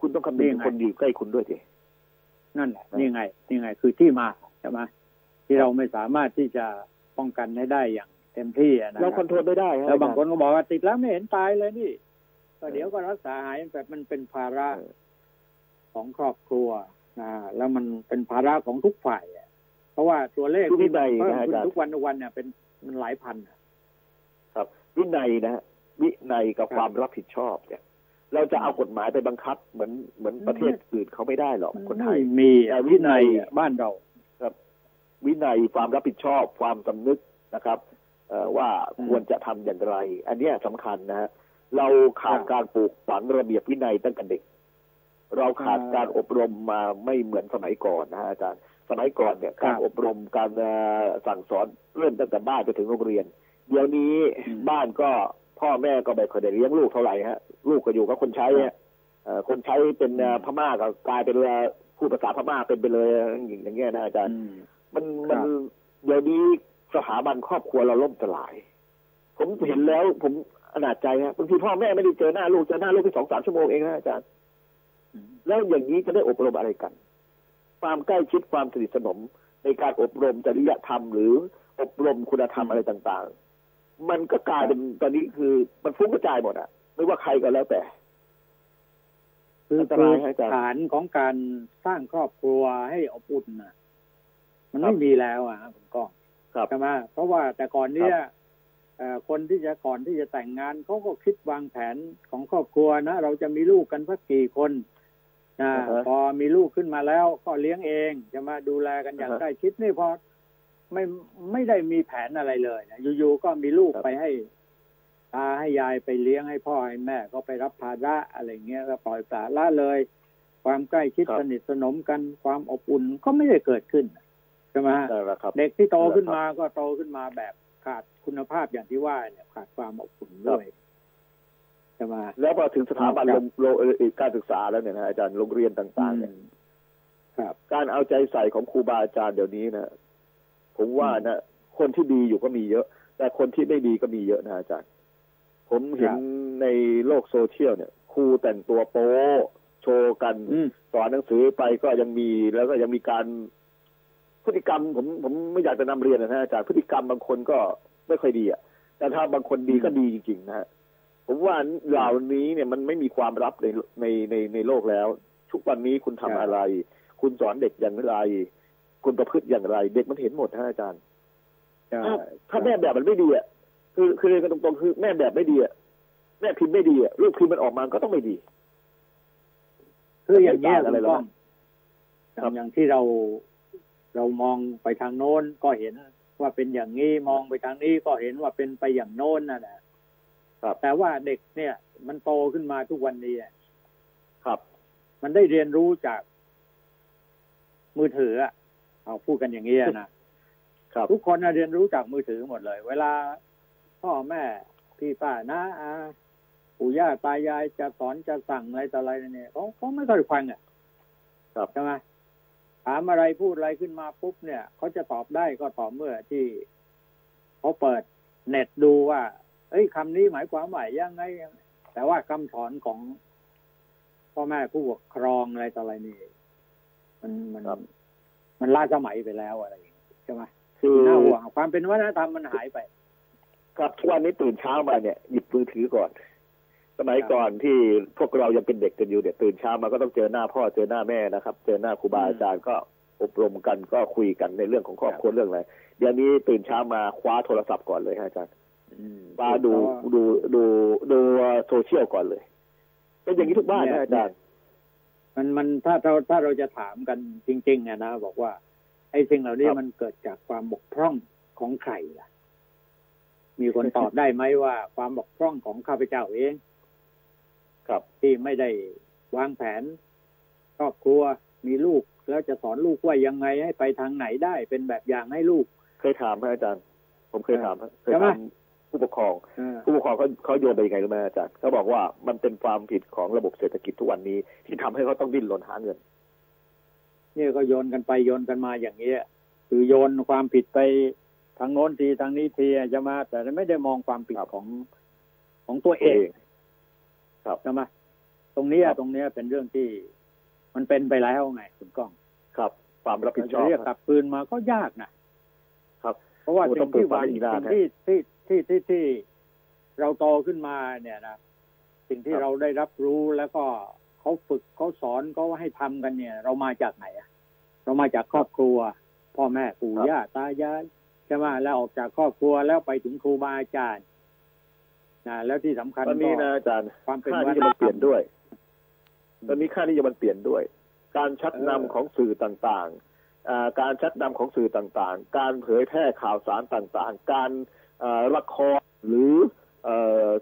คุณต้องคำนึงคนอยู่ใกล้คุณด้วยสินั่นแหละนี่ไงนี่ไงคือที่มาใช่ไหมที่เราไม่สามารถที่จะป้องกันให้ได้อย่างเต็มที่นะเราคอนโทรลไม่ได้แล้วบางคนก็บอกว่าติดแล้วไม่เห็นตายเลยนี่ก็เดี๋ยวก็รักษาหายแต่มันเป็นภาระของครอบครัวนะแล้วมันเป็นภาระของทุกฝ่ายเพราะว่าตัวเลขที่เพิ่มขึ้นทุกวันทุกวันเนี่ยเป็นมันหลายพันครับวินัยนะวินัยกับความรับผิดชอบเนี่ยเราจะเอากฎหมายไปบังคับเหมือนเหมือนประเทศอื่นเขาไม่ได้หรอกคนไทยมีวินัยบ้านเราครับวินัยความรับผิดชอบความสำนึกนะครับว่าควรจะทำอย่างไรอันนี้สำคัญนะฮะเราขาดการปลูกฝังระเบียบวินัยตั้งแต่เด็กเราขาดการอบรมมาไม่เหมือนสมัยก่อนนะฮะอาจารย์สมัยก่อนเนี่ยการอบรมการสั่งสอนเริ่มตั้งแต่บ้านไปถึงโรงเรียนเดี๋ยวนี้บ้านก็พ่อแม่ก็ไม่เคยได้เลี้ยงลูกเท่าไหร่ฮะลูกก็อยู่กับคนใช้คนใช้เป็นพม่าก็กลายเป็นพูดภาษาพม่าเป็นไปเลยอย่างเงี้ยนะอาจารย์มันมันเดี๋ยวนี้สถาบันครอบครัวเราล่มสลายผมเห็นแล้วผมอนาจใจฮะบางทีพ่อแม่ไม่ได้เจอหน้าลูกเจอหน้าลูกที่สองสามชั่วโมงเองนะอาจารย์แล้วอย่างนี้จะได้อบรมอะไรกันความใกล้ชิดความสนิทสนมในการอบรมจริยธรรมหรืออบรมคุณธรรมอะไรต่างๆมันก็กลายเป็นตอนนี้คือมันฟุ้งกระจายหมดอ่ะไม่ว่าใครก็แล้วแต่คือฐานของการสร้างครอบครัวให้อบอุ่นน่ะมันไม่มีแล้วอ่ะผมก็ใช่ไหมเพราะว่าแต่ก่อนเนี้ยคนที่จะก่อนที่จะแต่งงานเขาก็คิดวางแผนของครอบครัวนะเราจะมีลูกกันสักกี่คนนะ uh-huh. พอมีลูกขึ้นมาแล้วก็เลี้ยงเองจะมาดูแลกันอย่างใกล้ชิดนี่พอไม่ไม่ได้มีแผนอะไรเลยนะอยู่ๆก็มีลูก uh-huh. ไปให้ตาให้ยายไปเลี้ยงให้พ่อให้แม่ก็ไปรับภาระอะไรเงี้ยก็ปล่อยปละละเลยความใกล้ชิด uh-huh. สนิทสนมกันความอบอุ่นก็ไม่ได้เกิดขึ้นใช่ไหมเด็กที่โตขึ้นมาก็โตขึ้นมาแบบขาดคุณภาพอย่างที่ว่าเนี่ยขาดความอบอุ่นด้วยจะมาแล้วพอถึงสถาบันการศึกษาแล้วเนี่ยนะอาจารย์โรงเรียนต่างๆเนี่ยการเอาใจใส่ของครูบาอาจารย์เดี๋ยวนี้นะผมว่านะคนที่ดีอยู่ก็มีเยอะแต่คนที่ไม่ดีก็มีเยอะนะอาจารย์ผมเห็นในโลกโซเชียลเนี่ยครูแต่งตัวโป๊โชว์กันสอนหนังสือไปก็ยังมีแล้วก็ยังมีการพฤติกรรมผมผมไม่อยากจะนำเรียนนะฮะอาจารย์พฤติกรรมบางคนก็ไม่ค่อยดีอ่ะแต่ถ้าบางคนดีก็ดีจริงๆนะฮะผมว่าเหล่านี้เนี่ยมันไม่มีความรับในในในในโลกแล้วทุกวันนี้คุณทำอะไรคุณสอนเด็กอย่างไรคุณประพฤติอย่างไรเด็กมันเห็นหมดฮะอาจารย์ ถ้าแม่แบบมันไม่ดีอ่ะคือคือเรียนกันตรงๆคือแม่แบบไม่ดีอ่ะแม่พิมพ์ไม่ดีอ่ะรูปพิมพ์มันออกมาก็ต้องไม่ดีคืออย่างเงี้ยอะไรหรอครับอย่างที่เราเรามองไปทางโน้นก็เห็นว่าเป็นอย่างนี้มองไปทางนี้ก็เห็นว่าเป็นไปอย่างโน้นน่ะนะครับแต่ว่าเด็กเนี่ยมันโตขึ้นมาทุกวันนี้ครับมันได้เรียนรู้จากมือถืออ่ะเอาพูดกันอย่างนี้นะครับทุกคนเรียนรู้จากมือถือหมดเลยเวลาพ่อแม่พี่ป้าน้าอาปู่ย่าตายายจะสอนจะสั่งอะไรต่ออะไรเนี่ยเขาเขาไม่ค่อยฟังอ่ะครับใช่ไหมถามอะไรพูดอะไรขึ้นมาปุ๊บเนี่ยเขาจะตอบได้ก็ตอบเมื่อที่เขาเปิดเน็ตดูว่าเอ้ยคำนี้หมายความว่ายังไงแต่ว่าคำสอนของพ่อแม่ผู้ปกครองอะไรต่ออะไรนี่มันมันมันล้าสมัยไปแล้วอะไรอย่างเงี้ยใช่ไหมคือน่าห่วงความเป็นวัฒนธรรมมันหายไปครับทุกวันนี้ตื่นเช้ามาเนี่ยหยิบมือถือก่อนสมัยก่อนที่พวกเรายังเป็นเด็กกันอยู่เนี่ยตื่นเช้ามาก็ต้องเจอหน้าพ่อเจอหน้าแม่นะครับเจอหน้าครูบาอาจารย์ก็อบรมกันก็คุยกันในเรื่องของครอบครัวเรื่องอะไรเดี๋ยวนี้ตื่นเช้ามาคว้าโทรศัพท์ก่อนเลยฮะอาจารย์มาดูดูดูดูโซเชียลก่อนเลยเป็นอย่างนี้ทุกบ้านนะอาจารย์มันมันถ้าเราถ้าเราจะถามกันจริงๆเนี่ยนะบอกว่าไอ้สิ่งเหล่านี้มันเกิดจากความบกพร่องของใครล่ะมีคนตอบได้ไหมว่าความบกพร่องของข้าพเจ้าเองครับที่ไม่ได้วางแผนครอบครัวมีลูกแล้วจะสอนลูกว่ายังไงให้ไปทางไหนได้เป็นแบบอย่างให้ลูกเคยถามไหมอาจารย์ผมเคยถามเคยถามผู้ปกครองผู้ปกครองเขาเขาโยนไปยังไงรู้ไหมอาจารย์เขาบอกว่ามันเป็นความผิดของระบบเศรษฐกิจทุกวันนี้ที่ทำให้เขาต้องดิ้นรนหาเงินเนี่ยก็โยนกันไปโยนกันมาอย่างนี้คือโยนความผิดไปทางโน้นทีทางนี้ทีจะมาแต่ไม่ได้มองความผิดของของตัวเองครับใช่ไหมตรงนี้ตรงนี้เป็นเรื่องที่มันเป็นไปแล้วไงคุณก้องครับความรับผิดชอบเรียกกลับคืนมาก็ยากนะครับเพราะว่าสิ่งที่วางสิ่งที่ที่ที่ที่ที่เราโตขึ้นมาเนี่ยนะสิ่งที่เราได้รับรู้แล้วก็เขาฝึกเขาสอนเขาให้ทำกันเนี่ยเรามาจากไหนอะเรามาจากครอบครัวพ่อแม่ปู่ย่าตายายใช่ไหมแล้วออกจากครอบครัวแล้วไปถึงครูบาอาจารย์นะแล้วที่สำคัญตอนนี้นะอาจารย์ความเป็นวัฒนธรรมมันเปลี่ยนด้วยตอนนี้ค่านิยมมันเปลี่ยนด้วยการชักนำของสื่อต่างๆการชักนำของสื่อต่างๆการเผยแพร่ข่าวสารต่างๆการละครหรือ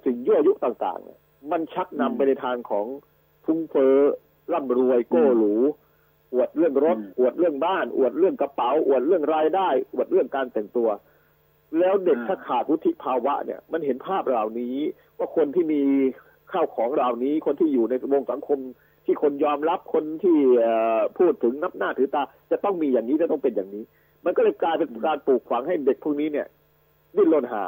สิ่งยั่วยุต่างๆมันชักนำไปในทางของฟุ้งเฟ้อร่ำรวยโก้หรูอวดเรื่องรถอวดเรื่องบ้านอวดเรื่องกระเป๋าอวดเรื่องรายได้อวดเรื่องการแต่งตัวแล้วเด็กถ้าขาดวุฒิภาวะเนี่ยมันเห็นภาพเหล่านี้ว่าคนที่มีข้าวของเหล่านี้คนที่อยู่ในวงสังคมที่คนยอมรับคนที่พูดถึงนับหน้าถือตาจะต้องมีอย่างนี้จะต้องเป็นอย่างนี้มันก็เลยกลายเป็นการปลูกฝังให้เด็กพวกนี้เนี่ยดิ้นรนหา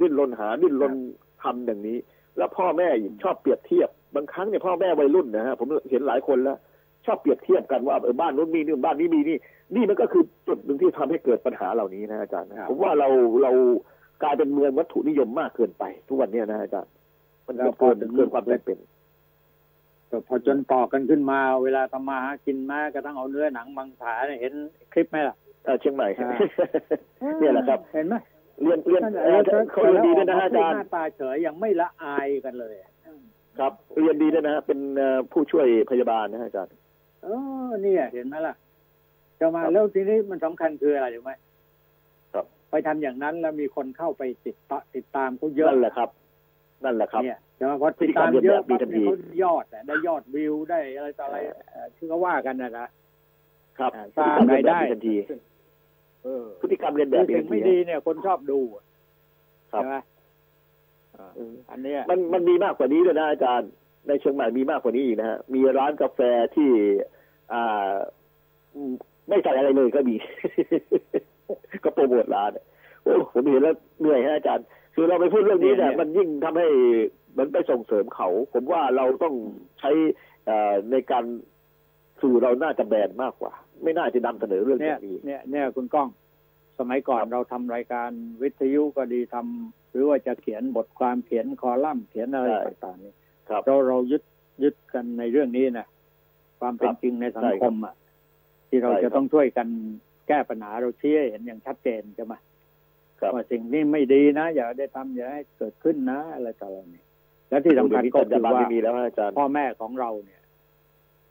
ดิ้นรนหาดิ้นรนทำอย่างนี้แล้วพ่อแม่ชอบเปรียบเทียบบางครั้งเนี่ยพ่อแม่วัยรุ่นนะฮะผมเห็นหลายคนแล้วชอบเปรียบเทียบกันว่าเออบ้านนู้นมีนี่บ้านนี้มีนี่นี่มันก็คือจุดหนึ่งที่ทำให้เกิดปัญหาเหล่านี้นะอาจารย์ผมว่าเราเรากลายเป็นเมืองวัตถุนิยมมากเกินไปทุกวันนี้นะอาจารย์มันเกินเกินความจำเป็นแต่พอจนต่อกันขึ้นมาเวลาทำมาหากินมากระทั่งเอาเนื้อหนังบางสาเห็นคลิปไหมล่ะเชียงใหม่เนี่ยแหละครับเห็นไหมเรียนเรียนเขาเรียนดีด้วยนะอาจารย์หน้าตาเฉยยังไม่ละอายกันเลยครับเรียนดีด้วยนะเป็นผู้ช่วยพยาบาลนะอาจารย์เออเนี่ยเห็นไหมล่ะจะมาแล้วทีนี้มันสำคัญคืออะไรถูกไหมครับไปทำอย่างนั้นแล้วมีคนเข้าไปติดตะติดตามเขาเยอะนั่นแหละครับนั่นแหละครับเนี่ยจะมาพอติดตามเยอะแบบนี้เขายอดแต่ได้ยอดวิวได้อะไรต่ออะไรที่เขาว่ากันนะนะครับสร้างรายได้ทันทีเออพฤติกรรมเรียนแบบสิ่งไม่ดีเนี่ยคนชอบดูใช่ไหมอันนี้มันมันมีมากกว่านี้เลยนะอาจารย์ในเชียงใหม่มีมากกว่านี้อีกนะฮะมีร้านกาแฟที่อ่าไม่ใส่อะไรเลยก็มีก็โปรโมทร้านโอ้ผมเห็นแล้วเหนื่อยฮะอาจารย์คือเราไปพูดเรื่องนี้เนี่ยมันยิ่งทำให้มันไปส่งเสริมเขาผมว่าเราต้องใช้ในการสื่อเราน่าจะแบนมากกว่าไม่น่าจะนำเสนอเรื่องนี้เนี่ยเนี่ยคุณก้องสมัยก่อนเราทำรายการวิทยุก็ดีทำหรือว่าจะเขียนบทความเขียนคอลัมน์เขียนอะไรต่างๆนี่เราเรายึดยึดกันในเรื่องนี้นะความเป็นจริงในสังคมอ่ะที่เราจะต้องช่วยกันแก้ปัญหาเราเชี่ยเห็นอย่างชัดเจนใช่ไหม ว่าสิ่งนี้ไม่ดีนะอย่าได้ทำอย่าให้เกิดขึ้นนะอะไรต่ออะไรเนี่ยและที่สำคัญก็คือว่าพ่อแม่ของเราเนี่ย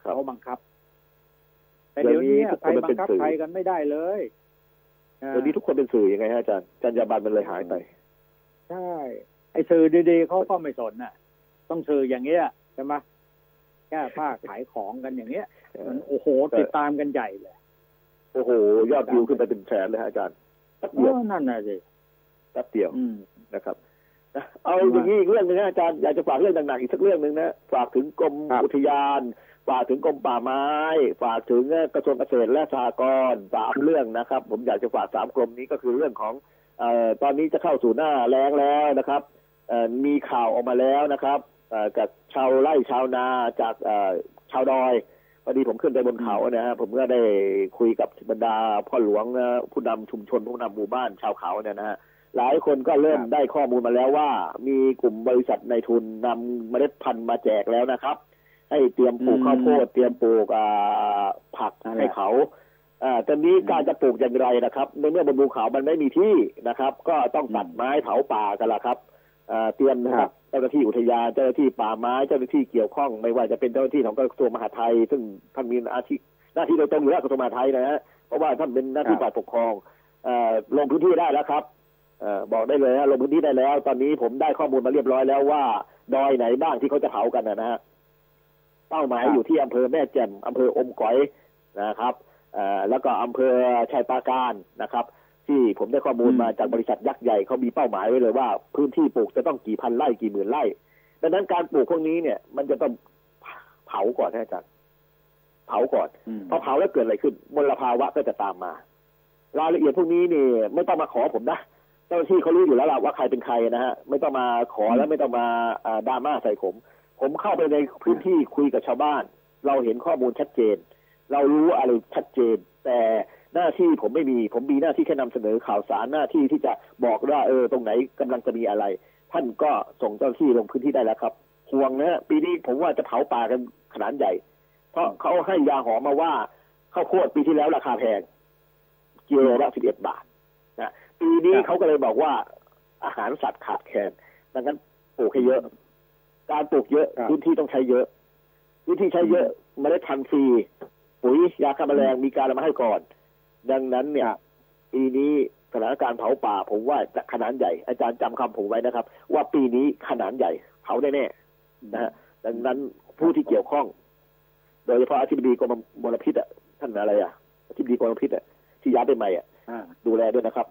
เขาบังคับแต่เดี๋ยวนี้ใครบังคับใครกันไม่ได้เลยเดี๋ยวนี้ทุกคนเป็นสื่อยังไงฮะอาจารย์จรรยาบรรณมันเลยหายไปใช่ไอ้สื่อดีๆเขาก็ไม่สนน่ะต้องสื่ออย่างเงี้ยใช่ไหมแก้ผ้าขายของกันอย่างเงี้ยมันโอ้โหติดตามกันใหญ่เลยโอ้โหยอดวิวขึ้นไปเป็นแสนเลยฮะอาจารย์ตัดเดี่ยวนั่นน่ะสิตัดเดี่ยวนะครับเอาอย่างนี้อีกเรื่องนึงนะอาจารย์อยากจะฝากเรื่องหนักๆอีกสักเรื่องนึงนะฝากถึงกรมอุทยานฝากถึงกรมป่าไม้ฝากถึงกระทรวงเกษตรและสหกรณ์สามเรื่องนะครับผมอยากจะฝากสามกรมนี้ก็คือเรื่องของเอ่อตอนนี้จะเข้าสู่หน้าแล้งแล้วนะครับเอ่อมีข่าวออกมาแล้วนะครับเอ่อกับชาวไร่ชาวนาจากเอ่อชาวดอยพอดีผมขึ้นไปบนเขานะฮะผมก็ได้คุยกับบรรดาพ่อหลวงผู้นำชุมชนผู้นำหมู่บ้านชาวเขาเนี่ยนะฮะหลายคนก็เริ่มได้ข้อมูลมาแล้วว่ามีกลุ่มบริษัทในทุนนำเมล็ดพันธุ์มาแจกแล้วนะครับให้เตรียมปลูกข้าวโพดเตรียมปลูกผักให้เขาตอนนี้การจะปลูกอย่างไรนะครับในเมื่อบนภูเขามันไม่มีที่นะครับก็ต้องตัดไม้เผาป่ากันละครับเตรียมนะครับเจ้าหน้าที่อุทยานเจ้าหน้าที่ป่าไม้เจ้าหน้าที่เกี่ยวข้องไม่ว่าจะเป็นเจ้าหน้าที่ของกระทรวงมหาดไทยซึ่งท่านมีหน้าที่หน้าที่โดยตรงอยู่แล้วกระทรวงมหาดไทยนะฮะเพราะว่าท่านเป็นหน้าที่ฝ่ายปกครองลงพื้นที่ได้แล้วครับบอกได้เลยนะลงพื้นที่ได้แล้วตอนนี้ผมได้ข้อมูลมาเรียบร้อยแล้วว่าดอยไหนบ้างที่เขาจะเผากันนะฮะเป้าหมายอยู่ที่อำเภอแม่แจ่มอำเภออมก๋อยนะครับแล้วก็อำเภอชัยปราการนะครับที่ผมได้ข้อมูลมาจากบริษัทยักษ์ใหญ่เขามีเป้าหมายไว้เลยว่าพื้นที่ปลูกจะต้องกี่พันไร่กี่หมื่นไร่ดังนั้นการปลูกพวกนี้เนี่ยมันจะต้องเผาก่อนนะอาจารย์เผาก่อนพอเผาแล้วเกิดอะไรขึ้นมลภาวะก็จะตามมารายละเอียดพวกนี้นี่ไม่ต้องมาขอผมนะเจ้าหน้าที่เขารู้อยู่แล้วล่ะว่าใครเป็นใครนะฮะไม่ต้องมาขอแล้วไม่ต้องมาดราม่าใส่ผมผมเข้าไปในพื้นที่คุยกับชาวบ้านเราเห็นข้อมูลชัดเจนเรารู้อะไรชัดเจนแต่หน้าที่ผมไม่มีผมมีหน้าที่แค่นำเสนอข่าวสารหน้าที่ที่จะบอกว่าเออตรงไหนกำลังจะมีอะไรท่านก็ส่งเจ้าหน้าที่ลงพื้นที่ได้แล้วครับห่วงนะปีนี้ผมว่าจะเผาป่ากันขนาดใหญ่เพราะเขาให้ยาหอมมาว่าข้าวโพดปีที่แล้วราคาแพงกิโลละสิบเอ็ดบาทนะปีนี้เขาก็เลยบอกว่าอาหารสัตว์ขาดแคลนดังนั้นปลูกให้เยอะการปลูกเยอะพื้นที่ต้องใช้เยอะพื้นที่ใช้เยอะเมล็ดพันธุ์ฟรีปุ๋ยยาฆ่าแมลงมีการมาให้ก่อนดังนั้นเนี่ยปีนี้สถานการณ์เผาป่าผมว่าจะขนาดใหญ่อาจารย์จำคำผมไว้นะครับว่าปีนี้ขนาดใหญ่เผาแน่ๆนะฮะดังนั้นผู้ที่เกี่ยวข้องโดยเฉพาะอธิบดีกรมมลพิษอ่ะท่านอะไรอ่ะอธิบดีกรมมลพิษอ่ะที่ย้ายไปใหม่อ่ะดูแลด้วยนะครับ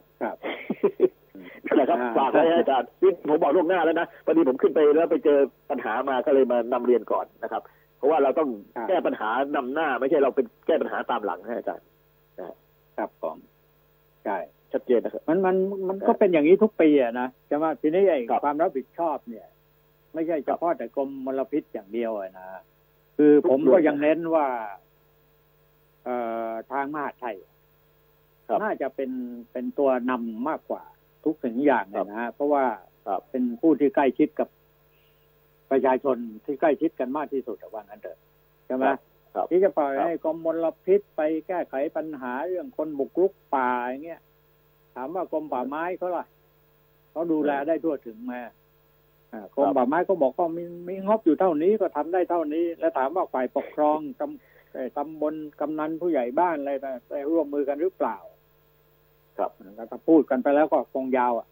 นั่นแหละครับฝากไว้อาจารย์นี่ผมบอกล่วงหน้าแล้วนะพอดีผมขึ้นไปแล้วไปเจอปัญหามาก็เลยมานำเรียนก่อนนะครับเพราะว่าเราต้องแก้ปัญหานำหน้าไม่ใช่เราเป็นแก้ปัญหาตามหลังนะอาจารย์ครับผมใช่ชัดเจนนะครับมันมันมันก็เป็นอย่างนี้ทุกปีอ่ะนะแต่ว่าทีนี้ไอ้ความรับผิดชอบเนี่ยไม่ใช่เฉพาะแต่กรมมลพิษอย่างเดียวอ่ะนะคือผมก็ยังเน้นว่าเอ่อทางมหาดไทยน่าจะเป็นเป็นตัวนำมากกว่าทุกสิ่งอย่างเลยนะเพราะว่าเป็นผู้ที่ใกล้ชิดกับประชาชนที่ใกล้ชิดกันมากที่สุดว่างั้นเถอะใช่ไหมที่จะปล่อยให้กรมมลพิษไปแก้ไขปัญหาเรื่องคนบุกรุกป่าอย่างเงี้ยถามว่ากรมป่าไม้เขาล่ะเขาดูแลได้ทั่วถึงไหมกรมป่าไม้ก็บอกว่ามีมีงบอยู่เท่านี้ก็ทำได้เท่านี้แล้วถามว่าฝ่ายปกครองตำตำบลกำนันผู้ใหญ่บ้านอะไรได้ร่วมมือกันหรือเปล่าครับแล้วก็พูดกันไปแล้วก็คงยาวอ่ะ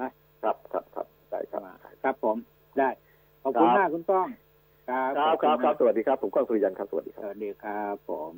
นะครับครับครับได้ครับครับผมได้ขอบคุณมากคุณต้องครับครับครับสวัสดีครับผมก้องสุริยันครับสวัสดีครับสวัสดีครับผม